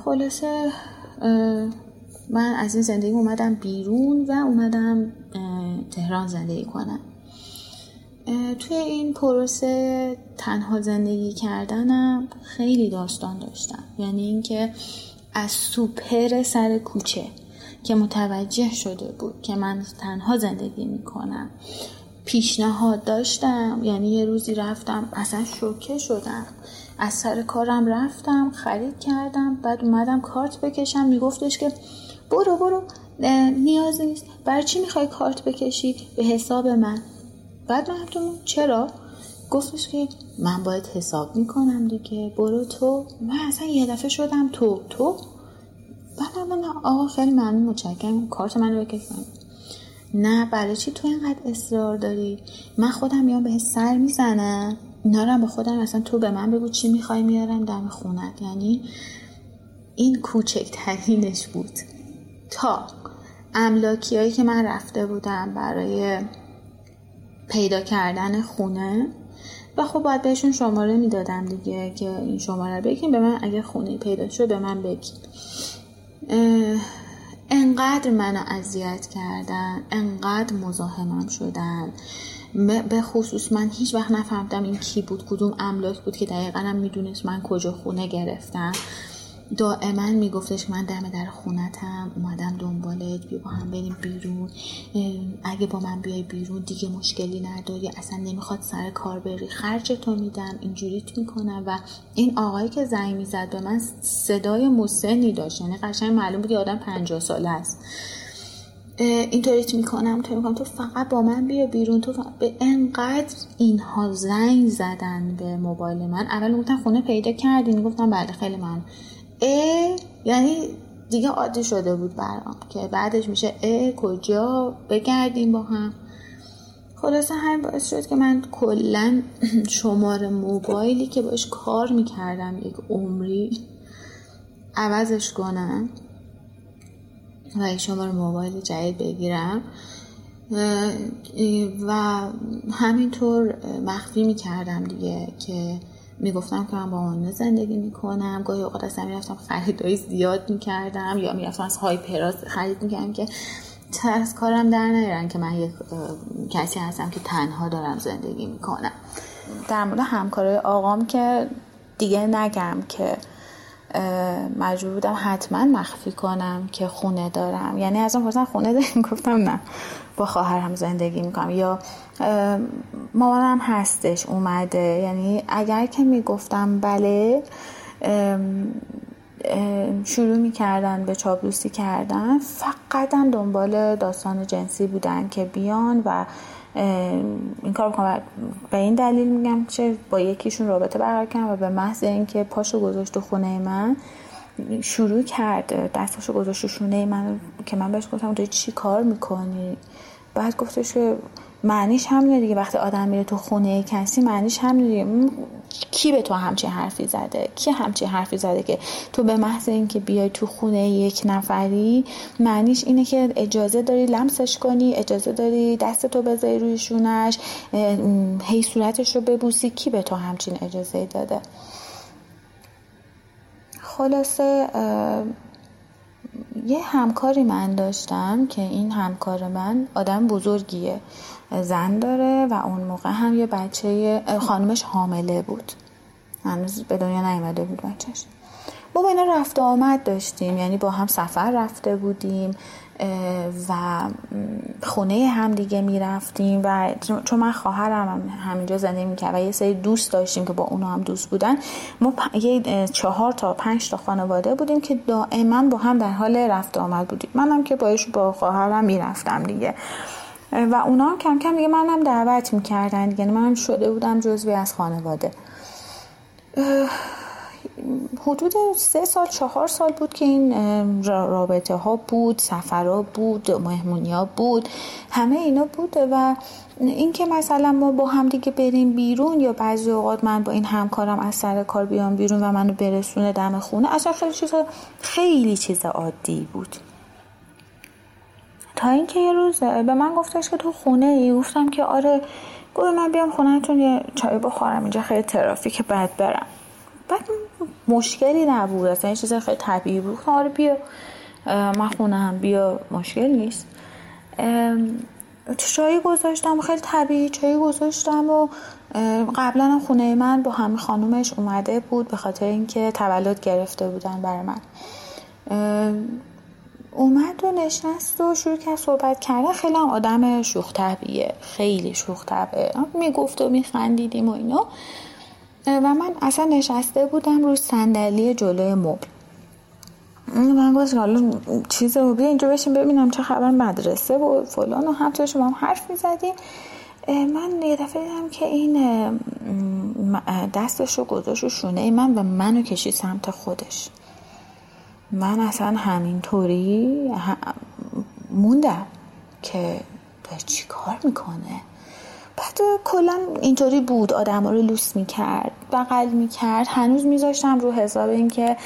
خلاصه من از این زندگی اومدم بیرون و اومدم تهران زندگی کنم. توی این پروسه تنها زندگی کردنم خیلی داستان داشتم. یعنی اینکه از سوپر سر کوچه که متوجه شده بود که من تنها زندگی میکنم پیشنهاد داشتم، یعنی یه روزی رفتم اصلا شوکه شدم، از سر کارم رفتم خرید کردم، بعد اومدم کارت بکشم میگفتش که برو نیازی نیست، برای چی میخوای کارت بکشی به حساب من. بعد من گفتم چرا؟ گفتش که من باید حساب میکنم دیگه، برو تو. من اصلا یه دفعه شدم تو. بعد من آقا خیلی ممنون متشکرم کارت منو بکشم. نه برای چی تو اینقدر اصرار داری؟ من خودم میام به سر میزنم اینا رو با خودم، اصلا تو به من بگو چی میخوای میارم دم خونت. یعنی این کوچکترینش بود تا املاکی هایی که من رفته بودم برای پیدا کردن خونه، و خب باید بهشون شماره میدادم دیگه که این شماره رو بگیم به من اگه خونه پیدا شد به من بگیم. انقدر منو اذیت کردن، انقدر مزاحمم شدن. به خصوص من هیچ وقت نفهمیدم این کی بود، کدوم املاک بود که دقیقاً هم میدونست من کجا خونه گرفتم. دائما میگفتش من دم در خونتم، اومدم دنبالت، بیا با هم بریم بیرون، اگه با من بیای بیرون دیگه مشکلی نداری، اصلا نمیخواد سر کار بری، خرجتو میدم، اینجوریت میکنم. و این آقایی که زنگ میزد به من صدای مسنی داشت، یعنی قشنگ معلوم بود که آدم 50 ساله است. اینطوریت میکنم تو فقط با من بیا بیرون، تو به انقدر اینها زنگ زدن به موبایل من. اول گفتن خونه پیدا کردین؟ گفتم بله خیلی من یعنی دیگه عادی شده بود برام که بعدش میشه کجا بگردیم با هم. خلاصه همین باعث شد که من کلا شماره موبایلی که باش کار میکردم یک عمری عوضش کنم و یک شماره موبایل جدید بگیرم و همینطور مخفی میکردم دیگه که میگفتم که من با آنها زندگی میکنم. گاهی اوقات اصلا میرفتم خریدای زیاد میکردم یا میرفتم از هایپراز خرید میکردم که ترس کارم در نیارن که من یک کسی هستم که تنها دارم زندگی میکنم. در مورد همکارای آقام که دیگه نگم که مجبور بودم حتما مخفی کنم که خونه دارم، یعنی ازم پرسیدن خونه داریم، گفتم نه با خواهرم زندگی میکنم، یا مامانم هستش اومده. یعنی اگر که میگفتم بله شروع میکردن به چاپلوسی کردن، فقط هم دنبال داستان جنسی بودن که بیان و این کار بکنم. به این دلیل میگم که با یکیشون رابطه برقرار کنم و به محض اینکه پاشو گذاشت تو خونه من شروع کرد، دستاشو گذاشت تو شونه من که من بهش گفتم تو چی کار میکنی؟ بعد گفتش که معنیش همینه دیگه، وقتی آدم میره تو خونه کسی معنیش همینه دیگه. کی به تو همچین حرفی زده؟ کی همچین حرفی زده که تو به محض اینکه بیای تو خونه یک نفری معنیش اینه که اجازه داری لمسش کنی، اجازه داری دستتو بذاری روی شونش، هی صورتش رو ببوسی؟ کی به تو همچین اجازه داده؟ خلاصه یه همکاری من داشتم که این همکار من آدم بزرگیه، زن داره و اون موقع هم یه بچه، خانمش حامله بود، هنوز به دنیا نیومده بود بچهش. ما با اینا رفت و آمد داشتیم، یعنی با هم سفر رفته بودیم و خونه هم دیگه میرفتیم و چون من خواهرم هم همینجا زندگی میکرد و یه سری دوست داشتیم که با اونا هم دوست بودن، ما یه 4 تا 5 تا خانواده بودیم که دائما با هم در حال رفت آمد بودیم. منم که با خواهرم میرفتم دیگه و اونا هم کم کم دیگه منم دعوت میکردن دیگه، منم شده بودم جزوی از خانواده. حدود 3 سال 4 سال بود که این رابطه ها بود، سفرها بود، مهمونی ها بود، همه اینا بود. و این که مثلا ما با هم دیگه بریم بیرون یا بعضی اوقات من با این همکارم از سر کار بیام بیرون و منو برسونه دم خونه، اصلا خیلی چیز عادی بود. تا اینکه یه روز به من گفتش که تو خونه ای؟ گفتم که آره. گفت من بیام خونه‌تون یه چای بخورم، اینجا خیلی ترافیکه بعد برم. بعد مشکلی نبود، اصلا یه چیز خیلی طبیعی بود. آره بیا من خونه هم، بیا مشکل نیست. چای گذاشتم، خیلی طبیعی چای گذاشتم و قبلا هم خونه من با همین خانومش اومده بود به خاطر اینکه تولد گرفته بودن برای من. اومد و نشست و شروع کرد صحبت کردن. خیلی هم آدم شوخ طبعیه، خیلی شوخ طبعه، میگفت و میخندیدیم و اینا. و من اصلا نشسته بودم روی صندلی جلوی مبل. من گفتم حالا چیزه و بیا اینجا بشین ببینم چه خبر، مدرسه و فلان و همچنین شما هم حرف میزدیم. من یه دفعه دیدم که این دستشو گذاشت و شونه من و منو کشید سمت خودش. من اصلا همینطوری موندم که داره چی کار میکنه. بعد کلا اینطوری بود، آدم ها رو لوس میکرد، بغل میکرد، هنوز میذاشتم رو حساب این که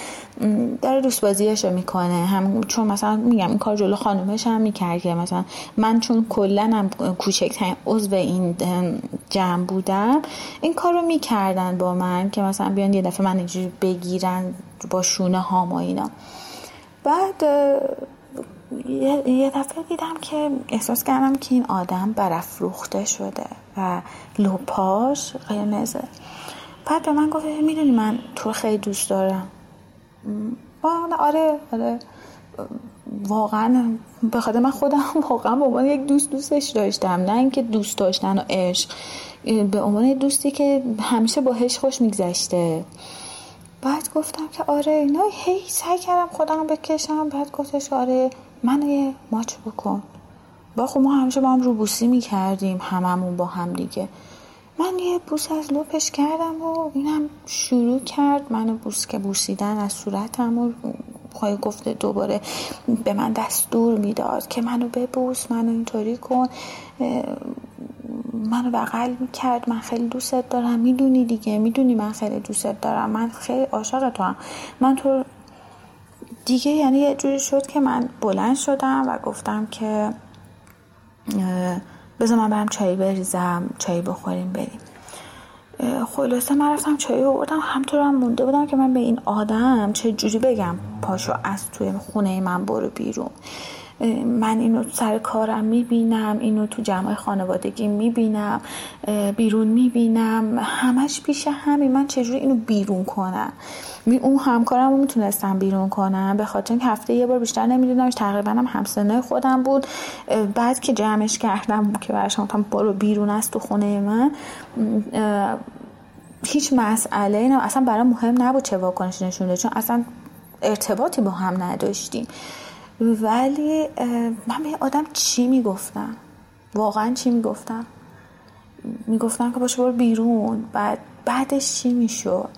داره لوس بازیش رو میکنه. هم چون مثلا میگم این کار جلو خانومش هم میکرد که مثلا من چون کلا هم کوچکترین عضو این جمع بودم این کار رو میکردن با من که مثلا بیان یه دفعه من اینجوری بگیرن با شونه هام و اینا. بعد یه دفعه دیدم که احساس کردم که این آدم برافروخته شده و لپاش قرمزه. بعد به من گفت میدونی من تو خیلی دوست دارم. آره واقعا به خاطر من خودم واقعا به عنوان یک دوست دوستش داشتم، نه اینکه دوست داشتن و عشق، به عنوان دوستی که همیشه باهاش خوش میگذشته. بعد گفتم که آره اینا، هی سعی کردم خودم بکشم. بعد گفتش آره من یه ماچ بکن. خب ما همیشه با هم روبوسی میکردیم هممون با هم دیگه. من یه بوس از لپش کردم و اینم شروع کرد منو بوسیدن از صورتم و خواهی گفته دوباره به من دستور میداد که منو ببوس، منو اینطوری کن، منو بغل میکرد، من خیلی دوستت دارم، میدونی دیگه، میدونی من خیلی دوستت دارم، من خیلی عاشق توام، من تو دیگه. یعنی یه جوری شد که من بلند شدم و گفتم که بذار من برم چایی بریزم، چایی بخوریم بریم. خلاصه من رفتم چایی آوردم، همطور هم مونده بودم که من به این آدم چه جوری بگم پاشو از توی خونه من برو بیرون. من اینو سر کارم میبینم، اینو تو جمع خانوادگی میبینم، بیرون میبینم، همش پیش همین. من چجوری اینو بیرون کنم؟ اون همکارم رو میتونستم بیرون کنم به خاطر اینکه هفته یه بار بیشتر نمیدیدمش، تقریبا هم همسنای خودم بود. بعد که جمعش کردم که برشم برو بیرون از تو خونه من، هیچ مسئله این اصلا برای مهم نبود چه واکنش نشونده، چون اصلا ارتباطی با هم نداشتیم. ولی من به آدم چی میگفتم؟ واقعا چی میگفتم؟ میگفتم که باشه برو بیرون. بعدش چی میشد؟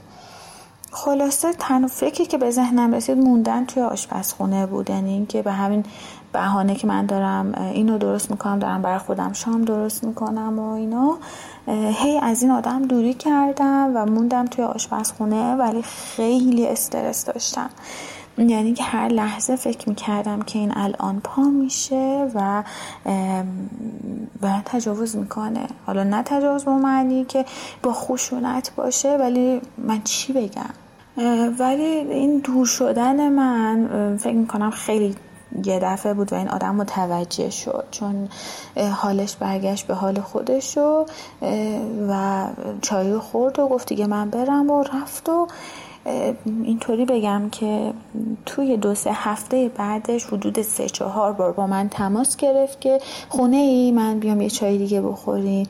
خلاصه تنها فکری که به ذهنم رسید موندن توی آشپزخونه بود. یعنی اینکه به همین بهانه که من دارم اینو درست میکنم، دارم برای خودم شام درست میکنم و اینا، هی از این آدم دوری کردم و موندم توی آشپزخونه. ولی خیلی استرس داشتم، یعنی که هر لحظه فکر میکردم که این الان پا میشه و به من تجاوز میکنه. حالا نه تجاوز با معنی که با خشونت باشه، ولی من چی بگم؟ ولی این دور شدن من فکر میکنم خیلی یه دفعه بود و این آدم متوجه شد، چون حالش برگشت به حال خودش و چایی خورد و گفت دیگه من برم و رفت. و اینطوری بگم که توی 2-3 هفته بعدش حدود 3-4 بار با من تماس گرفت که خونه ای من بیام یه چای دیگه بخوریم،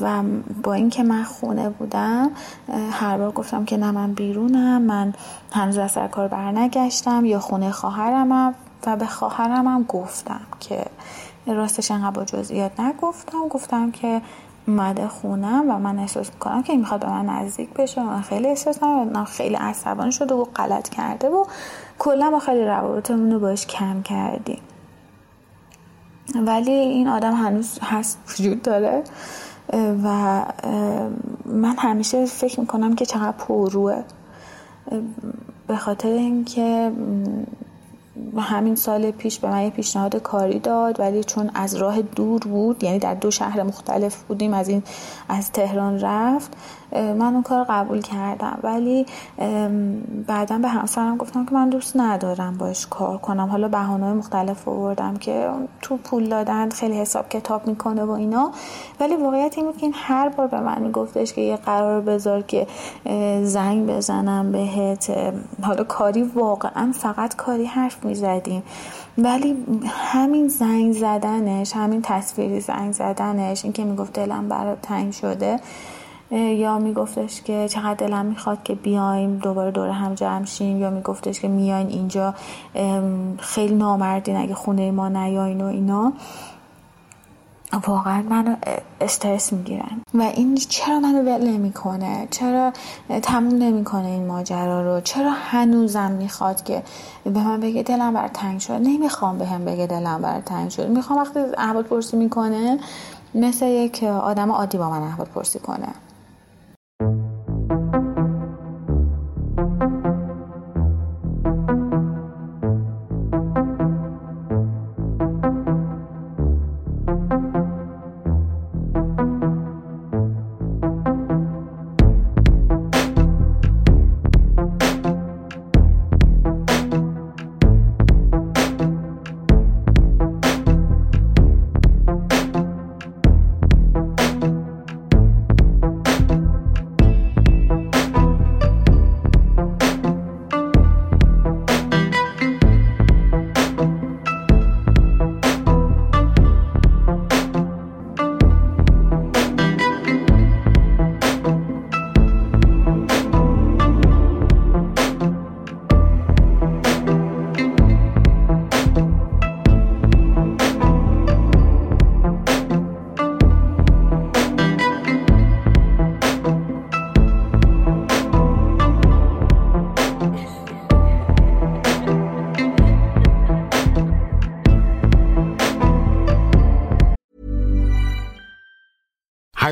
و با اینکه من خونه بودم هر بار گفتم که نه من بیرونم، من هنوز از سر کار برنگشتم یا خونه خواهرمم. و به خواهرم هم گفتم که راستش انقدر با جزئیات نگفتم، گفتم که اومده خونم و من احساس میکنم که میخواد به من نزدیک بشه، من خیلی احساس میکنم، خیلی عصبانی شد و غلط کرده و کلا ما خیلی روابطمون رو باش کم کردیم. ولی این آدم هنوز هست، وجود داره و من همیشه فکر میکنم که چقدر پروه، به خاطر اینکه همین سال پیش به من یه پیشنهاد کاری داد، ولی چون از راه دور بود، یعنی در 2 شهر مختلف بودیم، از تهران رفت، من اون کار قبول کردم. ولی بعدم به همسرم گفتم که من دوست ندارم باش کار کنم. حالا بهانه‌های مختلف آوردم که تو پول دادن خیلی حساب کتاب میکنه و اینا، ولی واقعیت این بود که این هر بار به من میگفتش که یه قرار بذار که زنگ بزنم بهت. حالا کاری واقعا فقط کاری حرف میزدیم، ولی همین زنگ زدنش، همین تصویری زنگ زدنش، این که میگفت دلم برات تنگ شده، یا میگفتش که چقدر دلم میخواد که بیایم دوباره دوره هم جمع شیم، یا میگفتش که میاین اینجا خیلی نامردین اگه خونه ما نیاین و اینا، واقعا منو استرس میگیرن. و این چرا منو ول نمیکنه؟ چرا تموم نمیکنه این ماجرا رو؟ چرا هنوزم میخواد که به من بگه دلم برات تنگ شد؟ نمیخوام بهم بگه دلم برات تنگ شد، میخوام وقتی احوالپرسی میکنه مثل یک آدم عادی با من احوالپرسی کنه.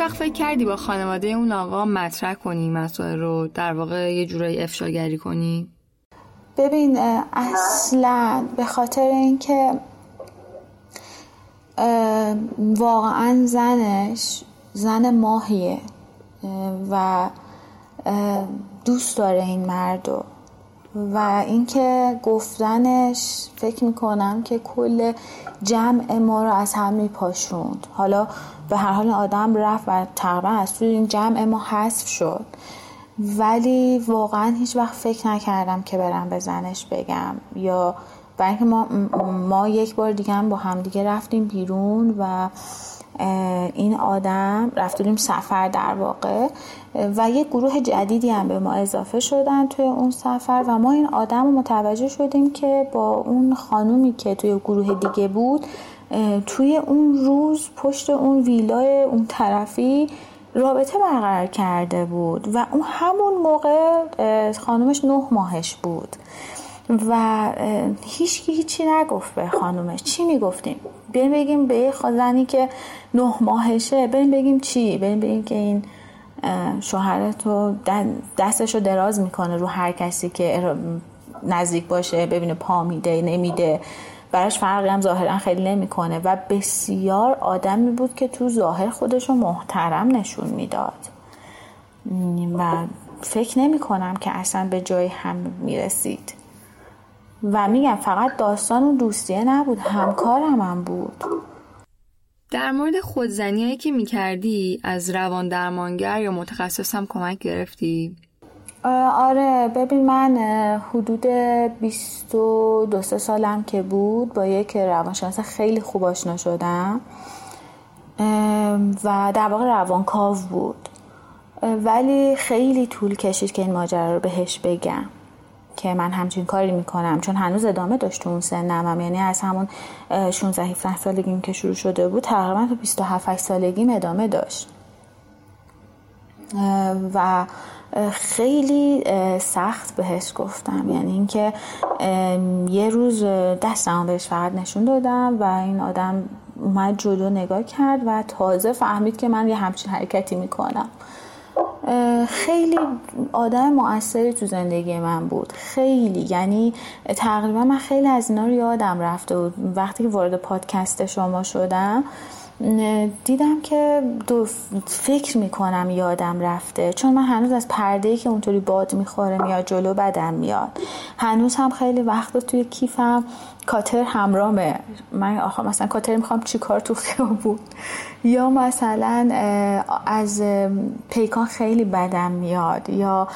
وقت فکر کردی با خانواده اون آقا مطرح کنی مسئله رو، در واقع یه جورایی افشاگری کنی؟ ببین اصلا، به خاطر اینکه واقعا زنش زن ماهیه و دوست داره این مردو و اینکه گفتنش فکر میکنم که کل جمع ما رو از هم میپاشوند. حالا به هر حال آدم رفت و تقریبا از توی این جمع ما حذف شد، ولی واقعا هیچ وقت فکر نکردم که برم به زنش بگم، یا برای اینکه ما یک بار دیگه هم با هم دیگه رفتیم بیرون و این آدم رفتیم سفر در واقع و یک گروه جدیدی هم به ما اضافه شدن توی اون سفر و ما این آدم رو متوجه شدیم که با اون خانومی که توی گروه دیگه بود توی اون روز پشت اون ویلای اون طرفی رابطه برقرار کرده بود و اون همون موقع خانومش 9 ماهش بود و هیچی نگفت به خانومش. چی میگفتیم؟ بریم بگیم به یه زنی که 9 ماهشه، بریم بگیم چی؟ بریم بگیم که این شوهرتو دستشو دراز میکنه رو هر کسی که نزدیک باشه، ببینه پا میده نمیده، براش فرقی هم ظاهرا خیلی نمیکنه و بسیار آدمی بود که تو ظاهر خودشو محترم نشون میداد و فکر نمیکنم که اصلا به جای هم میرسید. و میگم فقط داستان اون دوستیه نبود، همکارم هم بود. در مورد خودزنیایی که میکردی از روان درمانگر یا متخصص هم کمک گرفتی؟ آره، ببین من حدود 22-23 سالم که بود با یک روانشناس خیلی خوب آشنا شدم و در واقع روانکاو بود، ولی خیلی طول کشید که این ماجرا رو بهش بگم که من همچین کاری میکنم، چون هنوز ادامه داشت اون سنم، یعنی از همون 16-17 سالگیم که شروع شده بود تقریبا تا 27-8 سالگیم ادامه داشت و خیلی سخت بهش گفتم، یعنی اینکه یه روز دستم بهش فقط نشون دادم و این آدم اومد جلو نگاه کرد و تازه فهمید که من یه همچین حرکتی میکنم. خیلی آدم مؤثری تو زندگی من بود، خیلی، یعنی تقریبا من خیلی از اینا رو یادم رفته و وقتی که وارد پادکست شما شدم دیدم که فکر میکنم یادم رفته، چون من هنوز از پردهی که اونطوری باد میخوره میاد جلو بدم میاد، هنوز هم خیلی وقت توی کیفم کاتر همرامه. من آخه مثلا کاتر میخوام چیکار تو خیابون، یا مثلا از پیکان خیلی بدم میاد، یا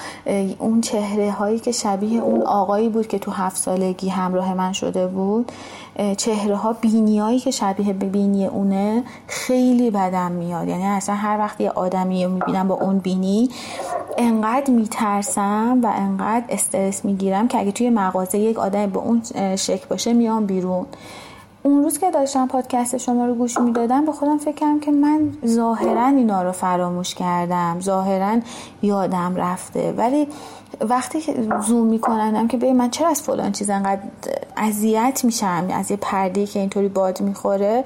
اون چهره هایی که شبیه اون آقایی بود که تو 7 سالگی همراه من شده بود، چهره ها بینیایی که شبیه بینی اونه خیلی بدم میاد. یعنی اصلا هر وقت یه آدمی رو میبینم با اون بینی انقدر میترسم و انقدر استرس میگیرم که اگه توی مغازه یک آدم با اون شکل باشه میام بیرون. اون روز که داشتم پادکست شما رو گوش میدادم به خودم فکر کردم که من ظاهراً اینا رو فراموش کردم، ظاهراً یادم رفته، ولی وقتی زوم میکنم که ببین من چرا از فلان چیز انقدر اذیت میشم، از یه پرده‌ای که اینطوری باد میخوره،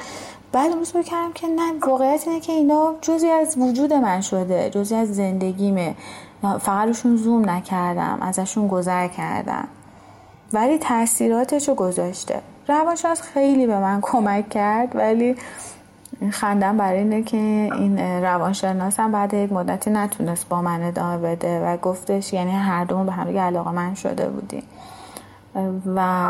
بعد اون روز فکر کردم که نه، واقعیت اینه که اینا جزئی از وجود من شده، جزئی از زندگیمه، فقط روشون زوم نکردم، ازشون گذر کردم، ولی تأثیراتشو گذاشته. روانشناس خیلی به من کمک کرد، ولی خندم برای اینه که این روانشناسم بعد یک مدتی نتونست با من ادامه بده و گفتش یعنی هر دومون به هم علاقه‌مند شده بودیم و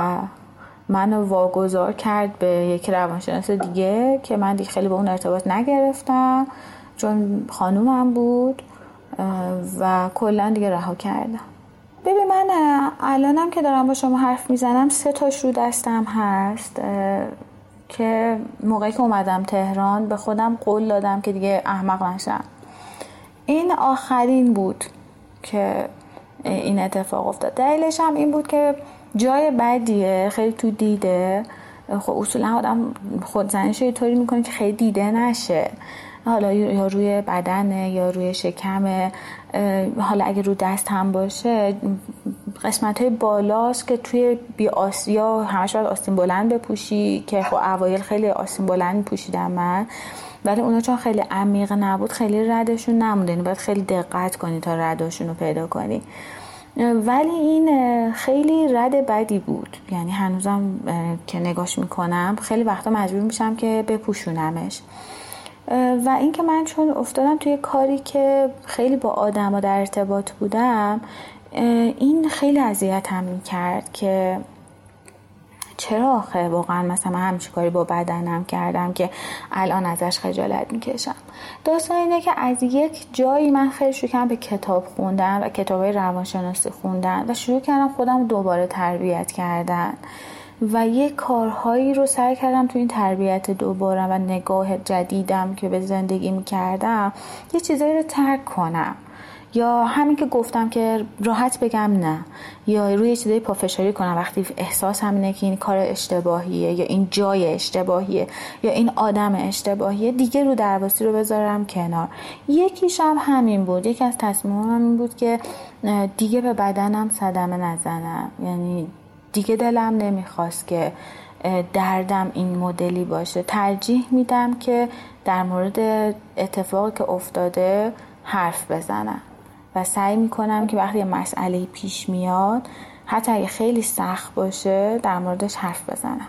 منو واگذار کرد به یک روانشناس دیگه که من دیگه خیلی با اون ارتباط نگرفتم چون خانومم بود و کلا دیگه رها کردم. ببین من الانم که دارم با شما حرف میزنم 3 تاش رو دستم هست که موقعی که اومدم تهران به خودم قول دادم که دیگه احمق نشم. این آخرین بود که این اتفاق افتاد. دلیلش هم این بود که جای بدیه، خیلی تو دیده. خب اصولا آدم خودزنیش رو یه طوری میکنه که خیلی دیده نشه، حالا یا روی بدنه یا روی شکمه، حالا اگه رو دست هم باشه قسمت های بالاست که توی بی آسیا همش باید آستین بلند بپوشی که خب اوایل خیلی آستین بلند پوشیدم من، ولی اونا چون خیلی عمیق نبود خیلی ردشون نمونده، یعنی باید خیلی دقت کنی تا ردشون رو پیدا کنی. ولی این خیلی رد بدی بود، یعنی هنوزم که نگاش میکنم خیلی وقتا مجبور میشم که بپوشونمش. و این که من چون افتادم توی کاری که خیلی با آدم ها در ارتباط بودم، این خیلی اذیتم میکرد که چرا آخه واقعا مثلا من همچین کاری با بدنم کردم که الان ازش خجالت میکشم. داستان اینه که از یک جایی من خیلی شروع کردم به کتاب خوندن و کتاب‌های روانشناسی خوندن و شروع کردم خودم دوباره تربیت کردن و یک کارهایی رو سعی کردم تو این تربیت دوباره و نگاه جدیدم که به زندگی میکردم یه چیزایی رو ترک کنم، یا همین که گفتم که راحت بگم نه، یا روی چیزایی پافشاری کنم وقتی احساس هم اینه که این کار اشتباهیه یا این جای اشتباهیه یا این آدم اشتباهیه، دیگه رو درواسی رو بذارم کنار. یکیش هم همین بود، یکی از تصمیمم همین بود که دیگه به بدنم صدمه نزنم، یعنی دیگه دلم نمیخواست که دردم این مدلی باشه. ترجیح میدم که در مورد اتفاقی که افتاده حرف بزنم و سعی میکنم که وقتی یه مسئله پیش میاد حتی اگه خیلی سخت باشه در موردش حرف بزنم.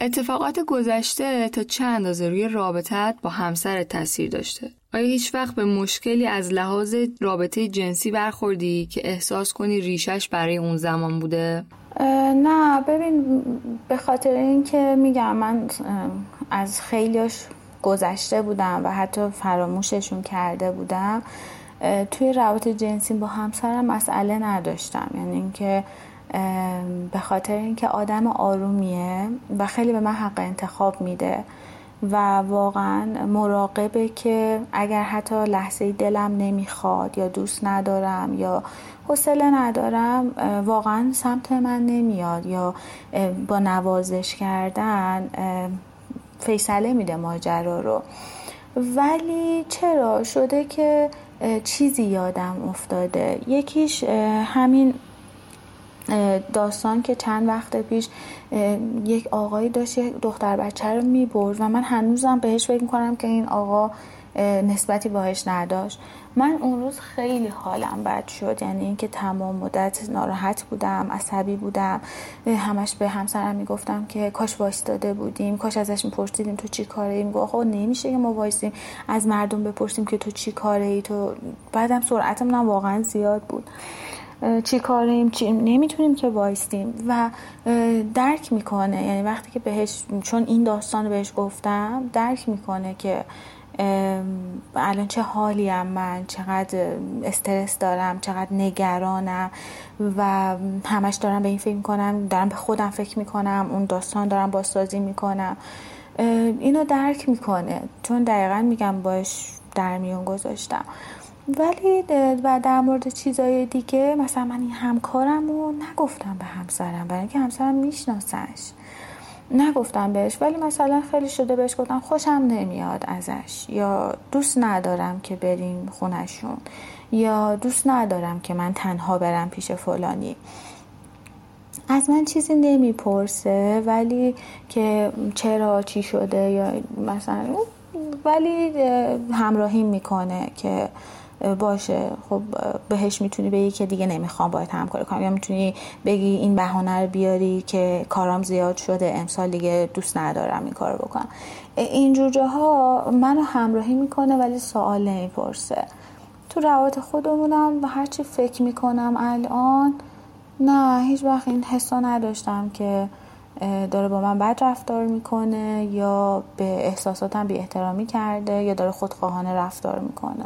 اتفاقات گذشته تا چه اندازه روی رابطت با همسرت تاثیر داشته؟ آیا هیچ وقت به مشکلی از لحاظ رابطه جنسی برخوردی که احساس کنی ریشش برای اون زمان بوده؟ نه، ببین به خاطر اینکه میگم من از خیلیش گذشته بودم و حتی فراموششون کرده بودم، توی رابطه جنسی با همسرم مسئله نداشتم، یعنی اینکه به خاطر اینکه آدم آرومیه و خیلی به من حق انتخاب میده و واقعا مراقبه که اگر حتی لحظه دلم نمیخواد یا دوست ندارم یا حوصله ندارم واقعا سمت من نمیاد، یا با نوازش کردن فیصله میده ماجرا رو. ولی چرا شده که چیزی یادم افتاده؟ یکیش همین داستان که چند وقت پیش یک آقایی داشت یک دختر بچه رو میبرد و من هنوزم بهش فکر میکنم که این آقا نسبتی باهاش نداشت. من اون روز خیلی حالم بد شد، یعنی اینکه تمام مدت ناراحت بودم، عصبی بودم، همش به همسرم میگفتم که کاش وایستاده بودیم، کاش ازش میپرسیدیم تو چی کاره ای، میگفت آقا نمیشه که ما وایسیم از مردم بپرسیم که تو چی کاره ای، تو بعدم سرعتم نه واقعا زیاد بود، چی کاریم، چی نمیتونیم که وایستیم. و درک میکنه، یعنی وقتی که بهش چون این داستان رو بهش گفتم درک میکنه که الان چه حالیم، من چقدر استرس دارم، چقدر نگرانم و همش دارم به این فکر میکنم، دارم به خودم فکر میکنم، اون داستان دارم بازسازی میکنم. اینو درک میکنه چون دقیقا میگم باش در میون گذاشتم. ولی و در مورد چیزای دیگه مثلا من این همکارم رو نگفتم به همسرم برای اینکه همسرم میشناسش، نگفتم بهش، ولی مثلا خیلی شده بهش گفتم خوشم نمیاد ازش، یا دوست ندارم که بریم خونشون، یا دوست ندارم که من تنها برم پیش فلانی. از من چیزی نمیپرسه ولی که چرا چی شده یا مثلا، ولی همراهی میکنه که باشه، خب بهش میتونی بگی که دیگه نمیخوام باید همکاری کنم، یا میتونی بگی این بهانه رو بیاری که کارام زیاد شده امسال، دیگه دوست ندارم این کارو بکنم. اینجور جاها منو همراهی میکنه ولی سوال نمیپرسه. تو روابط خودمونم هر چی فکر میکنم الان، نه هیچ وقت این حسو نداشتم که داره با من بد رفتار میکنه یا به احساساتم بی احترامی کرده یا داره خودخواهانه رفتار میکنه.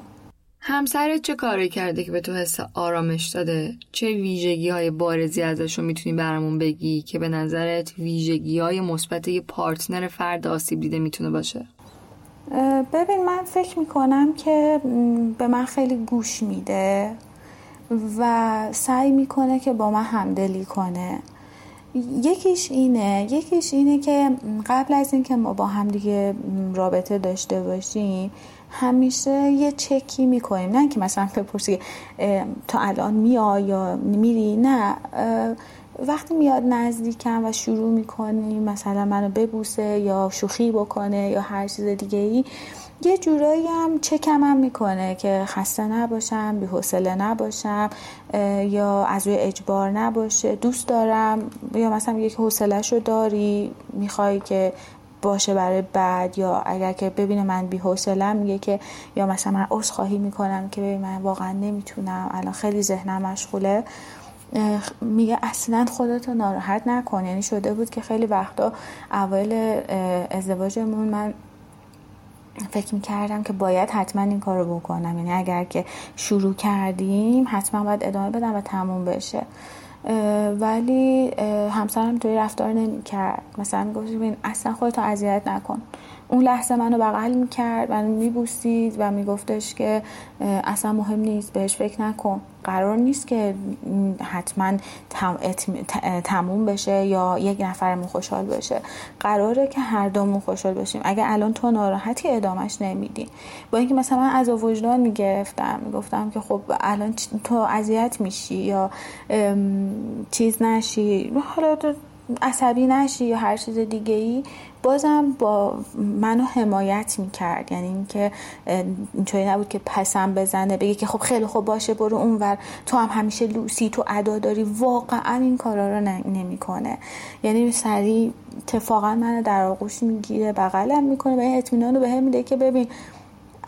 همسرت چه کاری کرده که به تو حس آرامش داده؟ چه ویژگی های بارزی ازش رو میتونی برامون بگی که به نظرت ویژگی های مثبت یه پارتنر فرد آسیب دیده میتونه باشه؟ ببین من فکر میکنم که به من خیلی گوش میده و سعی میکنه که با من همدلی کنه. یکیش اینه که قبل از این که ما با هم دیگه رابطه داشته باشیم همیشه یه چکی میکنیم، نه که مثلا بپرسی تا الان میای یا میری، نه وقتی میاد نزدیکم و شروع میکنی مثلا منو ببوسه یا شوخی بکنه یا هر چیز دیگه ای، یه جورایی هم چکم هم میکنه که خسته نباشم، بی‌حوصله نباشم، یا از روی اجبار نباشه، دوست دارم، یا مثلا یک حوصله‌شو داری میخوای که باشه برای بعد، یا اگر که ببینه من بی‌حوصله‌ام میگه که، یا مثلا من عذرخواهی میکنم که ببین من واقعا نمیتونم الان خیلی ذهنم مشغوله، میگه اصلا خودتو ناراحت نکن. یعنی شده بود که خیلی وقتا اوایل ازدواجمون من فکر میکردم که باید حتما این کار رو بکنم، یعنی اگر که شروع کردیم حتما باید ادامه بدم و تموم بشه، ولی همسرم توی رفتار نمیکرد. مثلا میگفت اصلا خودتو اذیت نکن، اون لحظه منو بغل میکرد، منو میبوسید و میگفتش که اصلا مهم نیست، بهش فکر نکن، قرار نیست که حتما تموم بشه یا یک نفرمون خوشحال بشه، قراره که هر دومون خوشحال بشیم، اگه الان تو ناراحتی ادامش نمیدی. با اینکه مثلا من از وجدان میگرفتم، میگفتم که خب الان تو اذیت میشی یا چیز نشی، حالا تو عصبی نشی یا هر چیز دیگه ای، بازم با منو حمایت میکرد. یعنی اینکه اینطوری نبود که پسم بزنه بگه که خب خیلی خوب باشه برو اونور، تو هم همیشه لوسی، تو ادا داری، واقعا این کارا رو نمیکنه. یعنی سریع اتفاقا منو در آغوش میگیره، بغلم میکنه و این اطمینان رو بهم میده که ببین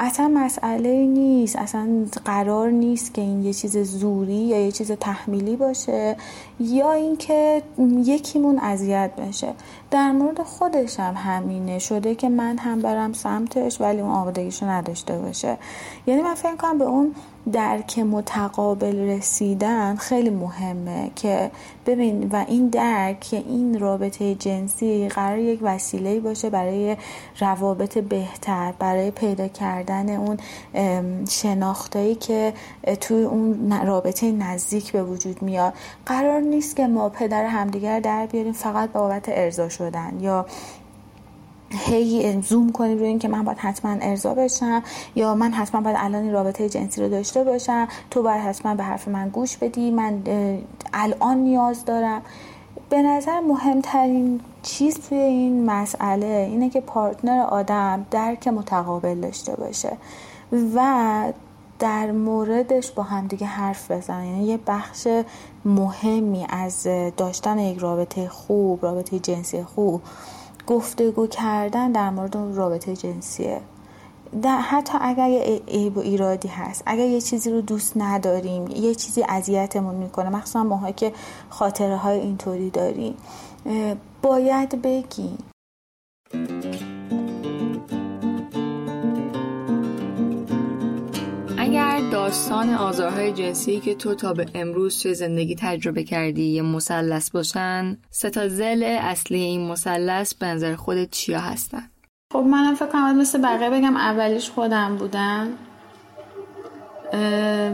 اصلا مسئله نیست، اصلا قرار نیست که این یه چیز زوری یا یه چیز تحمیلی باشه یا اینکه یکیمون اذیت بشه. در مورد خودش هم همینه، شده که من هم برم سمتش ولی اون آمادگیشو نداشته باشه. یعنی من فکر کنم به اون درک متقابل رسیدن خیلی مهمه که ببین، و این درک که این رابطه جنسی قرار یک وسیله باشه برای روابط بهتر، برای پیدا کردن اون شناختایی که توی اون رابطه نزدیک به وجود میاد. قرار نیست که ما پدر همدیگر در بیاریم فقط بابت ارضا شدن، یا هی زوم کنیم روی این که من باید حتما ارضا بشم یا من حتما باید الان این رابطه جنسی رو داشته باشم، تو باید حتما به حرف من گوش بدی، من الان نیاز دارم. به نظر مهمترین چیز توی این مسئله اینه که پارتنر آدم درک متقابل داشته باشه و در موردش با همدیگه حرف بزنن. یعنی یه بخش مهمی از داشتن یک رابطه خوب، رابطه جنسی خوب، گفتگو کردن در مورد اون رابطه جنسیه. حتی اگر یه عیب و ایرادی هست، اگر یه چیزی رو دوست نداریم، یه چیزی اذیتمون میکنه، مخصوصا ماهایی که خاطره های اینطوری داریم، باید بگیم. اگر داستان آزارهای جنسی که تو تا به امروز توی زندگی تجربه کردی یه مثلث باشن، سه تا ضلع اصلی این مثلث به نظر خودت چیا هستن؟ خب منم فکر کنم مثل بقیه بگم اولیش خودم بودم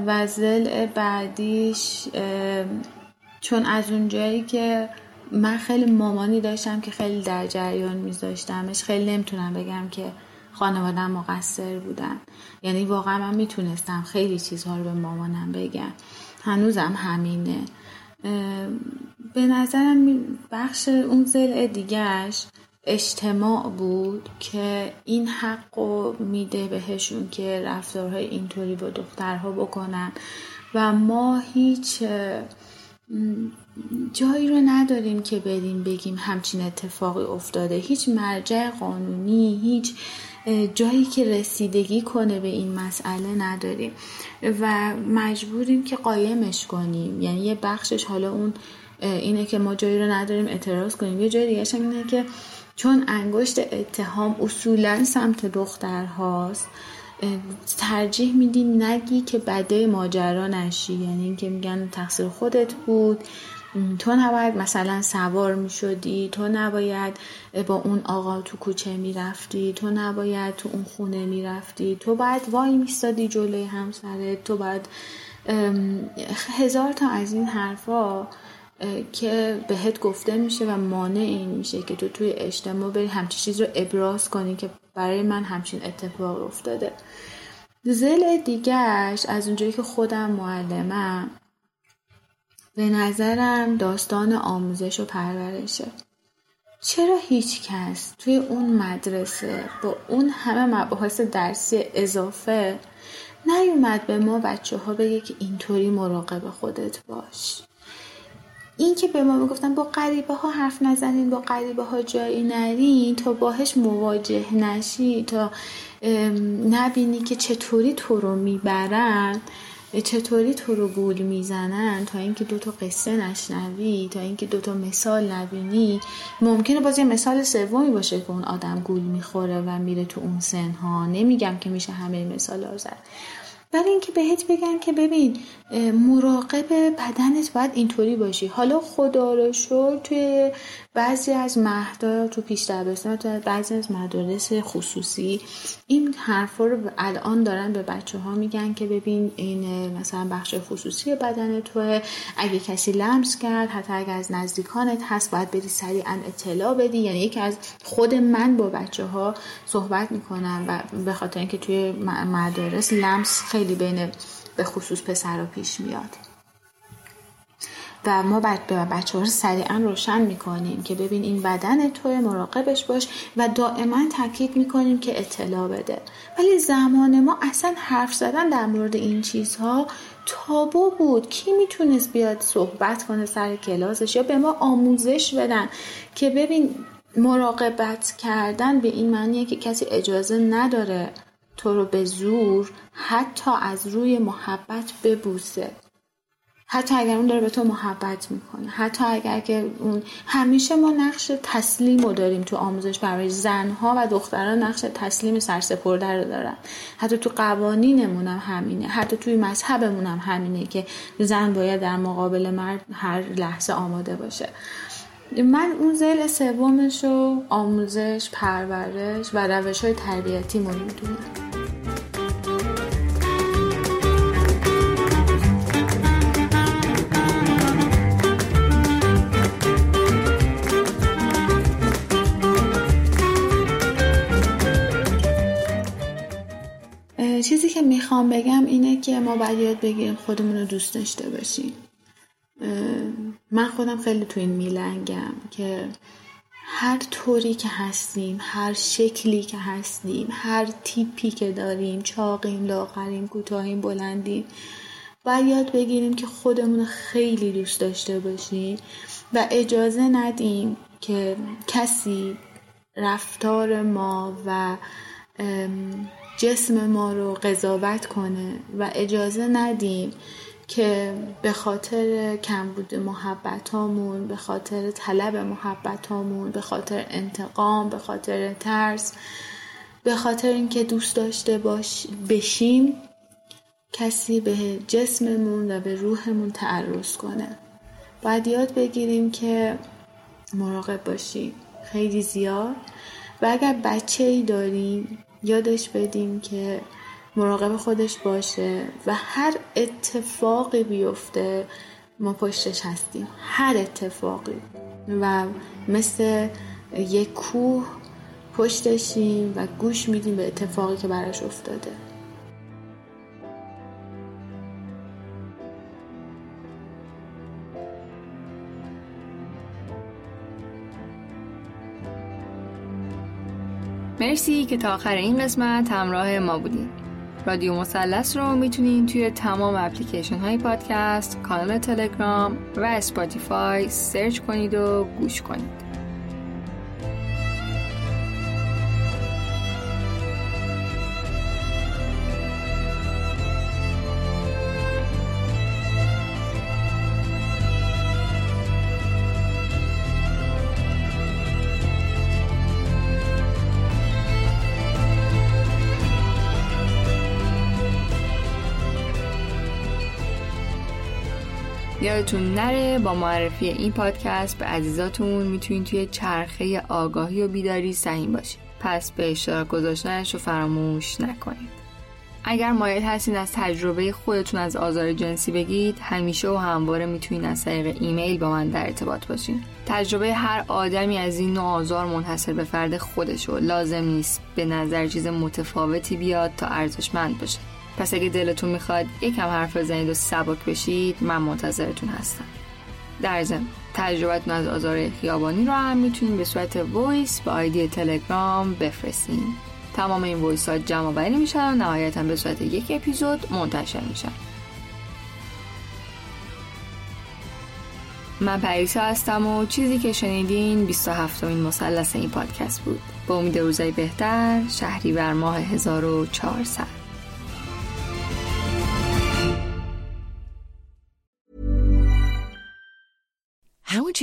و ضلع بعدیش، چون از اونجایی که من خیلی مامانی داشتم که خیلی در جریان میذاشتمش، خیلی نمیتونم بگم که خانوادم مقصر بودن. یعنی واقعا من میتونستم خیلی چیزها رو به مامانم بگم، هنوزم همینه. به نظرم بخش اون ضلع دیگهش اجتماع بود که این حق رو میده بهشون که رفتارهای اینطوری با دخترها بکنن و ما هیچ جایی رو نداریم که بدیم بگیم همچین اتفاقی افتاده. هیچ مرجع قانونی، هیچ جایی که رسیدگی کنه به این مسئله نداریم و مجبوریم که قایمش کنیم. یعنی یه بخشش حالا اون اینه که ما جایی رو نداریم اعتراض کنیم، یه جای دیگه‌ش اینه که چون انگشت اتهام اصولا سمت دخترهاست ترجیح میدیم نگی که بده ماجرا نشی. یعنی این که میگن تقصیر خودت بود، تو نباید مثلا سوار میشدی، تو نباید با اون آقا تو کوچه میرفتی، تو نباید تو اون خونه میرفتی، تو باید وای میستادی جلوی همسرت، تو باید هزار تا از این حرفا که بهت گفته میشه و مانع این میشه که تو توی اجتماع بری همچین چیز رو ابراز کنی که برای من همچین اتفاق افتاده. زل دیگهش از اونجایی که خودم معلمم به نظرم داستان آموزش و پرورشه. چرا هیچ کس توی اون مدرسه با اون همه مباحث درسی اضافه نیومد به ما بچه ها بگه که اینطوری مراقب خودت باش؟ این که به ما میگفتن با غریبه ها حرف نزنین، با غریبه ها جایی نرین تا باهاش مواجه نشی، تا نبینی که چطوری تو رو میبرن، چطوری تو رو گول میزنن، تا اینکه دو تا قصه نشنوی، تا اینکه دو تا مثال نبینی. ممکنه باز یه مثال سومی باشه که اون آدم گول میخوره و میره تو اون سنها. نمیگم که میشه همه مثال ها زد، برای اینکه بهت بگن که ببین مراقب بدنت باید اینطوری باشی. حالا خدا رو شکر توی بعضی از مهدا، تو پیش دبستان، تو بعضی از مدارس خصوصی این حرفا رو الان دارن به بچه‌ها میگن که ببین این مثلا بخش خصوصی بدن توئه، اگه کسی لمس کرد، حتی اگه از نزدیکانت هست، باید بری سریعاً اطلاع بدی. یعنی یکی از خود من با بچه‌ها صحبت میکنم و به خاطر اینکه توی مدارس لمس خیلی بین به خصوص پسرا پیش میاد و ما بعد به بچه ها رو سریعا روشن میکنیم که ببین این بدن توی، مراقبش باش و دائما تاکید میکنیم که اطلاع بده. ولی زمان ما اصلا حرف زدن در مورد این چیزها تابو بود. کی میتونست بیاد صحبت کنه سر کلاسش یا به ما آموزش بدن که ببین مراقبت کردن به این معنیه که کسی اجازه نداره تو رو به زور حتی از روی محبت ببوسه، حتی اگر اون داره به تو محبت میکنه، حتی اگر که اون. همیشه ما نقش تسلیم رو داریم تو آموزش برای زنها و دختران، نقش تسلیم سرسپرده رو دارن. حتی تو قوانینمون هم همینه، حتی توی مذهبمون هم همینه که زن باید در مقابل مرد هر لحظه آماده باشه. من اون ذیل سومش رو آموزش، پرورش و روش‌های تربیتی می‌دونم. چیزی که میخوام بگم اینه که ما باید یاد بگیریم خودمون رو دوست داشته باشیم. من خودم خیلی تو این میلنگم که هر طوری که هستیم، هر شکلی که هستیم، هر تیپی که داریم، چاقیم، لاغریم، کوتاهیم، بلندیم، باید یاد بگیریم که خودمون رو خیلی دوست داشته باشیم و اجازه ندیم که کسی رفتار ما و جسم ما رو قضاوت کنه و اجازه ندیم که به خاطر کمبود محبتامون، به خاطر طلب محبتامون، به خاطر انتقام، به خاطر ترس، به خاطر اینکه دوست داشته بشیم، کسی به جسممون و به روحمون تعرض کنه. باید یاد بگیریم که مراقب باشیم خیلی زیاد و اگر بچه‌ای داریم یادش بدیم که مراقب خودش باشه و هر اتفاقی بیفته ما پشتش هستیم. هر اتفاقی و مثل یک کوه پشتشیم و گوش میدیم به اتفاقی که براش افتاده. مرسی که تا آخر این قسمت همراه ما بودین. رادیو مثلث رو میتونین توی تمام اپلیکیشن های پادکست، کانال تلگرام و اسپاتیفای سرچ کنید و گوش کنید. یادتون نره با معرفی این پادکست به عزیزاتون میتونین توی چرخه آگاهی و بیداری سهیم باشین. پس به اشتراک گذاشتنش رو فراموش نکنید. اگر مایل هستین از تجربه خودتون از آزار جنسی بگید، همیشه و همواره میتونین از طریق ایمیل با من در ارتباط باشین. تجربه هر آدمی از این نوع آزار منحصر به فرد خودشه. لازم نیست به نظر چیز متفاوتی بیاد تا ارزشمند باشه. پس اگه دلتون میخواد یکم حرف بزنید و سبک بشید، من منتظرتون هستم. در ضمن تجربتون از آزار خیابانی رو هم میتونید به صورت وایس به آیدی تلگرام بفرستین. تمام این وایس ها جمع آوری میشن و نهایتاً به صورت یک اپیزود منتشر میشن. من پریسا هستم و چیزی که شنیدین 27مین مثلث این پادکست بود. با امید روزای بهتر. شهریور ماه 1400. How would